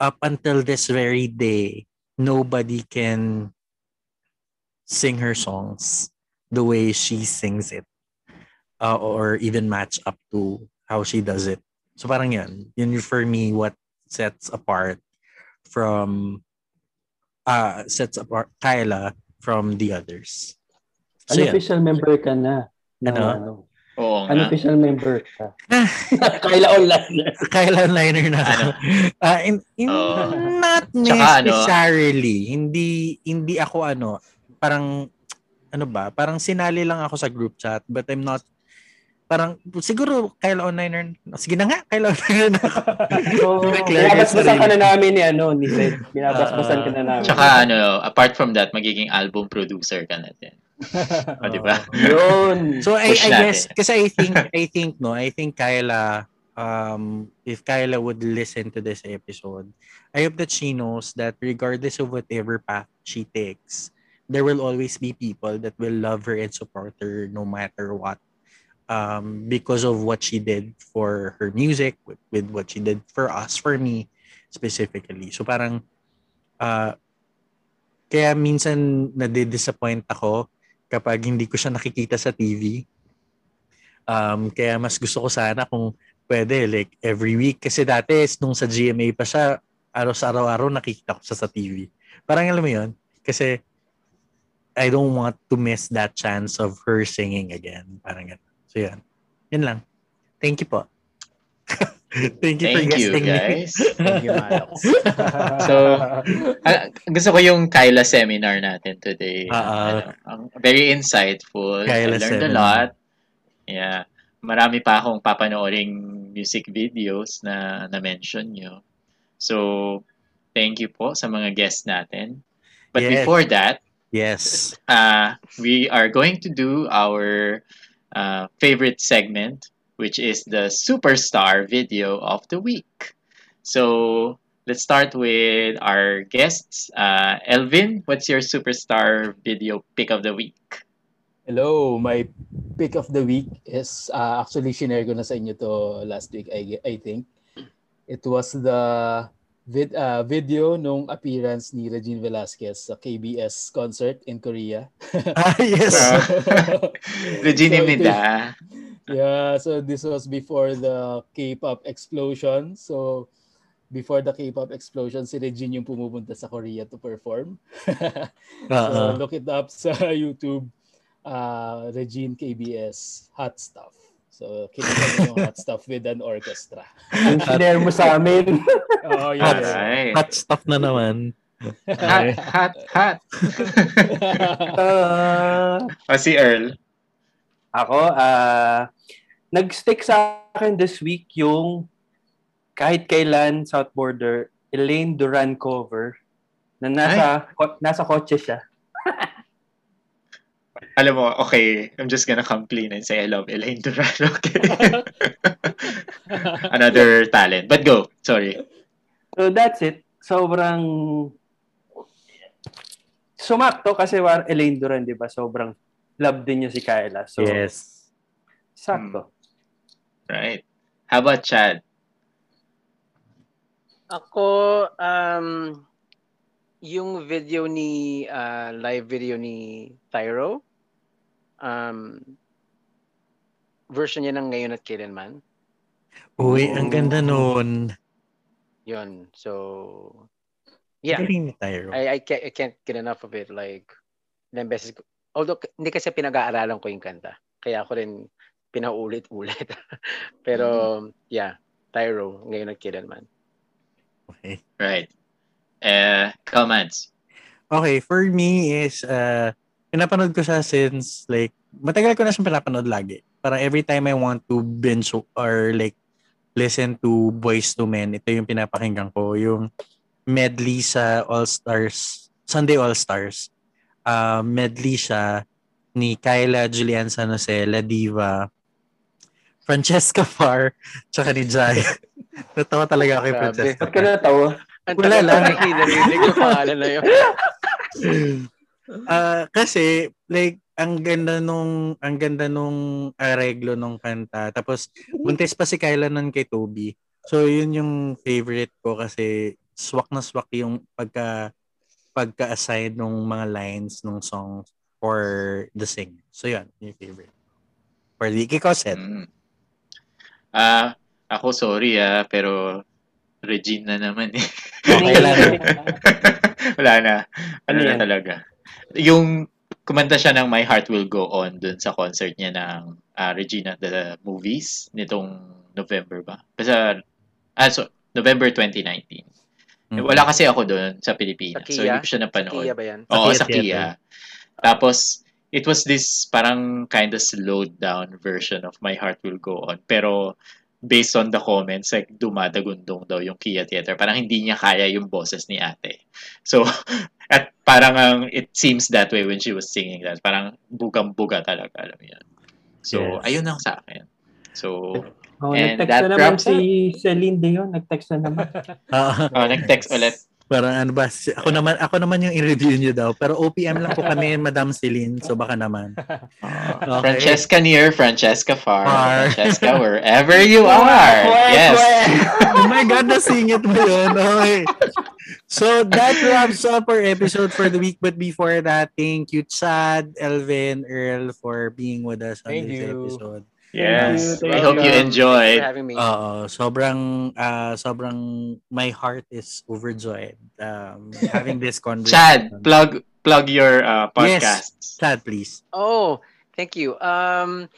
up until this very day, nobody can sing her songs the way she sings it, uh, or even match up to how she does it. So parang yan, yun for me what sets apart from uh sets apart Kyla from the others. So, an official member ka na. Ng, ano? ano? Oo nga. An official member ka. Kyla online. Kyla onliner na. Ano? Uh, in, in, oh. Not necessarily. Ano? Hindi hindi ako ano, parang ano ba? Parang sinali lang ako sa group chat but I'm not parang siguro Kyla Onliner. Sige na nga, Kyla Onliner na ako. Oh, binabasbasan ka na namin ni ano, ni Zed. Binabasbasan uh, ka na namin. Tsaka ano, apart from that, magiging album producer ka na din. O, diba? Yun. So, I, I guess, kasi I think, I think, no, I think Kyla, um, if Kyla would listen to this episode, I hope that she knows that regardless of whatever path she takes, there will always be people that will love her and support her no matter what. Um, because of what she did for her music, with, with what she did for us, for me specifically. So parang, uh, kaya minsan nadidisappoint ako kapag hindi ko siya nakikita sa T V. Um, kaya mas gusto ko sana kung pwede, like every week. Kasi dati, nung sa G M A pa siya, araw-araw nakikita ko siya sa T V. Parang alam mo yun? Kasi I don't want to miss that chance of her singing again. Parang ganun. So, yan. Yan lang. Thank you po. Thank you Thank for guesting you, guys. Me. Thank you, Maddox. So, uh, gusto ko yung Kyla seminar natin today. Uh, ano, very insightful. Kyla I learned seminar. A lot. Yeah. Marami pa akong papanooring music videos na na-mention nyo. So, thank you po sa mga guests natin. But yes. Before that, yes, uh, we are going to do our Uh, favorite segment, which is the Superstar Video of the Week. So let's start with our guests. Uh, Elvin, what's your Superstar Video pick of the week? Hello, my pick of the week is uh, actually shinare ko na sa inyo to last week, I, I think. It was the vid, uh, video nung appearance ni Regine Velasquez sa K B S concert in Korea. Ah, yes. Regine so, Minda. Yeah, so this was before the K-pop explosion. So before the K-pop explosion, si Regine yung pumupunta sa Korea to perform. So uh-uh. Look it up sa YouTube. Uh, Regine K B S Hot Stuff. So, kinita yung hot stuff with an orchestra. Ang share mo sa amin. Oh, yes. Hot, right. Hot stuff na naman. Hot, hot, hot. uh, o si Earl? Ako, uh, nag-stick sa akin this week yung kahit kailan South Border, Elaine Duran cover na nasa, ko- nasa kotse siya. Alam mo, okay, I'm just gonna complain and say I love Elaine Duran, okay? Another talent. But go, sorry. So that's it. Sobrang sumakto kasi Elaine Duran, di ba? Sobrang love din niya si Kyla. So, yes. Sakto. Hmm. Right. How about Chad? Ako, um, yung video ni, uh, live video ni Tyro, um, version niya ng Ngayon at Kailanman. Uy, oh. Ang ganda nun. Yun, so, yeah. I, I, can't, I can't get enough of it. Like, ilang beses ko, although, hindi kasi pinag-aaralan ko yung kanta. Kaya ako rin pinaulit-ulit. Pero, yeah, Tyro, Ngayon at Kailanman. Okay. Right. Uh, comments? Okay, for me is, uh, pinapanood ko siya since, like, matagal ko na siyang pinapanood lagi. Parang every time I want to binge or, like, listen to Boys to Men, ito yung pinapakinggan ko. Yung medley sa All-Stars, Sunday All-Stars. Uh, medley siya ni Kyla, Julian San Jose, La Diva, Francesca Farr, tsaka ni Jaya. Natawa talaga ako kay Francesca. Ba't ka natawa? Wala lang. Hindi ko pangalan na yun. Uh, kasi like ang ganda nung ang ganda nung areglo nung kanta. Tapos buntis pa si Kyla nun kay Toby. So yun yung favorite ko kasi swak na swak yung pagka pagka-assign nung mga lines nung song for the sing. So yun, yung favorite. For the Kikoset. Mm. Ah, ako sorry ah, pero Regine na naman eh. Okay lang. Wala na. Ano yeah. na talaga. Yung kumanta siya ng My Heart Will Go On dun sa concert niya ng uh, Regine at the Movies nitong November ba? Basta, ah, so, November twenty nineteen. Mm-hmm. Wala kasi ako dun sa Pilipinas. Sa so, hindi ko siya napanood. Sa Kia ba yan? Oo, sa Kia. Tapos, it was this parang kind of slowed down version of My Heart Will Go On. Pero, based on the comments, like, dumadagundong daw yung Kia Theater. Parang hindi niya kaya yung boses ni ate. So, at parang, um, it seems that way when she was singing that. Parang bugang-buga talaga, alam yan. So, yes. Ayun lang sa akin. So, oh, and that na naman si Celine Dion. Nag-text na naman. uh, oh, nag-text ulit. Parang ano ba, ako naman, ako naman yung i-review niyo daw. Pero O P M lang po kami, Madam Celine. So baka naman. Uh, okay. Francesca near, Francesca far. Far. Francesca wherever you are. Yes. Oh my God, nasingit mo yun. Okay. So that wraps up our episode for the week. But before that, thank you Chad, Elvin, Earl for being with us on thank this you. episode. Yes. I hope you enjoyed. Uh, sobrang uh, sobrang my heart is overjoyed um, having this conversation. Chad, plug plug your uh, podcast. Yes, Chad, please. Oh, thank you. Um,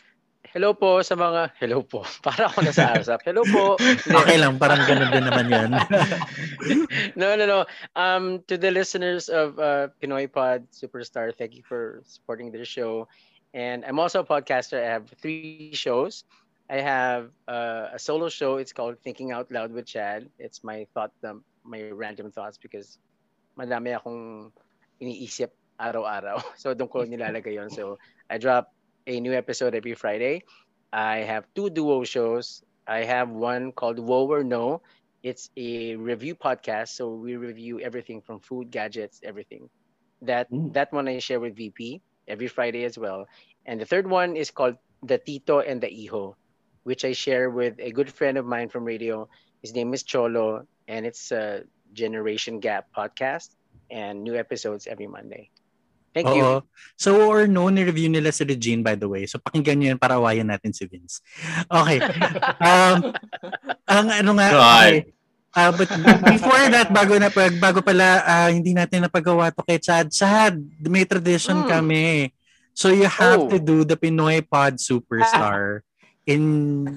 hello po sa mga hello po. Para ako na sa ASAP. Hello po. Okay lang, parang ganun din naman 'yan. no, no, no. Um, to the listeners of uh, Pinoy Pod Superstar, thank you for supporting their show. And I'm also a podcaster. I have three shows. I have uh, a solo show. It's called Thinking Out Loud with Chad. It's my thought, um, my random thoughts because madami akong iniisip araw-araw. So doon ko nilalagay yon. So I drop a new episode every Friday. I have two duo shows. I have one called Woe or No. It's a review podcast. So we review everything from food, gadgets, everything. That mm. that one I share with V P. Every Friday as well. And the third one is called The Tito and the Iho, which I share with a good friend of mine from radio. His name is Cholo, and it's a Generation Gap podcast and new episodes every Monday. Thank Oo. you. So, or no, ni-review nila si Regine, by the way. So, pakinggan nyo yun para awayan natin si Vince. Okay. um, ang ano nga... Okay. Uh, but before that, bago na pag bago pala uh, hindi natin napagawa to kay Chad. Chad, may tradition mm. kami. So you have oh. to do the Pinoy Pod Superstar in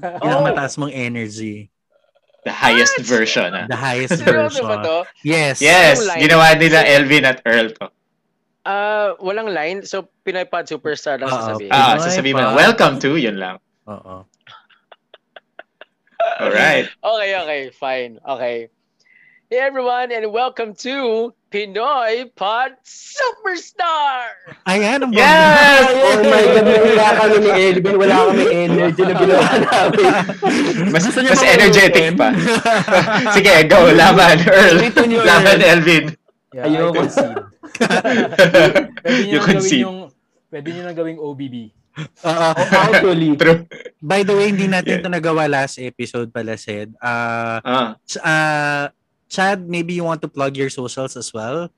oh. yung mataas mong energy. The highest What? version. Ah. The highest version. Yes. Yes. Ginawa nila Elvin at Earl to. Uh, walang line. So Pinoy Pod Superstar lang sasabihin. Ah, sasabihin mo. Welcome to, yun lang. Oo. All right. Okay, okay, fine. Okay. Hey everyone and welcome to Pinoy Pod Superstar. Ayan, ang bongga. Yes! Oh my God, wala kami ni Elvin, wala kami energy na ginawa namin. Mas, mas energetic pa. Sige, go, laban, Earl. Laban, Elvin. Yeah, I concede. You concede. Pwede nyo na gawing O B B. Uh, actually, True. By the way, hindi natin yeah. ito nagawa last episode pala, Sid. Uh, uh. Uh, Chad, maybe you want to plug your socials as well?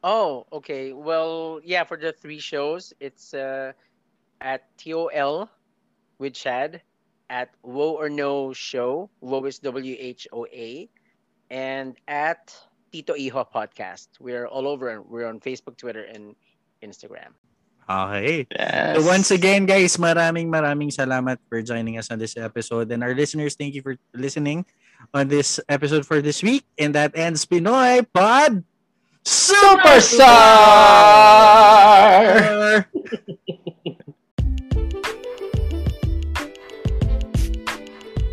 Oh, okay. Well, yeah, for the three shows, it's uh, at T O L with Chad, at Woe or No Show, Woe is W H O A, and at Tito Iho Podcast. We're all over. We're on Facebook, Twitter, and Instagram. Okay. Yes. So once again, guys, maraming maraming salamat for joining us on this episode. And our listeners, thank you for listening on this episode for this week. And that ends Pinoy Pod Superstar!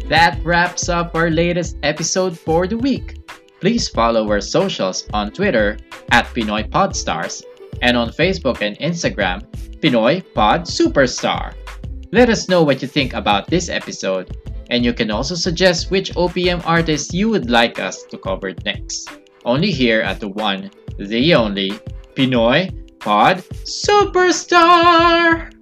That wraps up our latest episode for the week. Please follow our socials on Twitter at Pinoy Podstars and on Facebook and Instagram, Pinoy Pod Superstar. Let us know what you think about this episode, and you can also suggest which O P M artist you would like us to cover next. Only here at the one, the only, Pinoy Pod Superstar!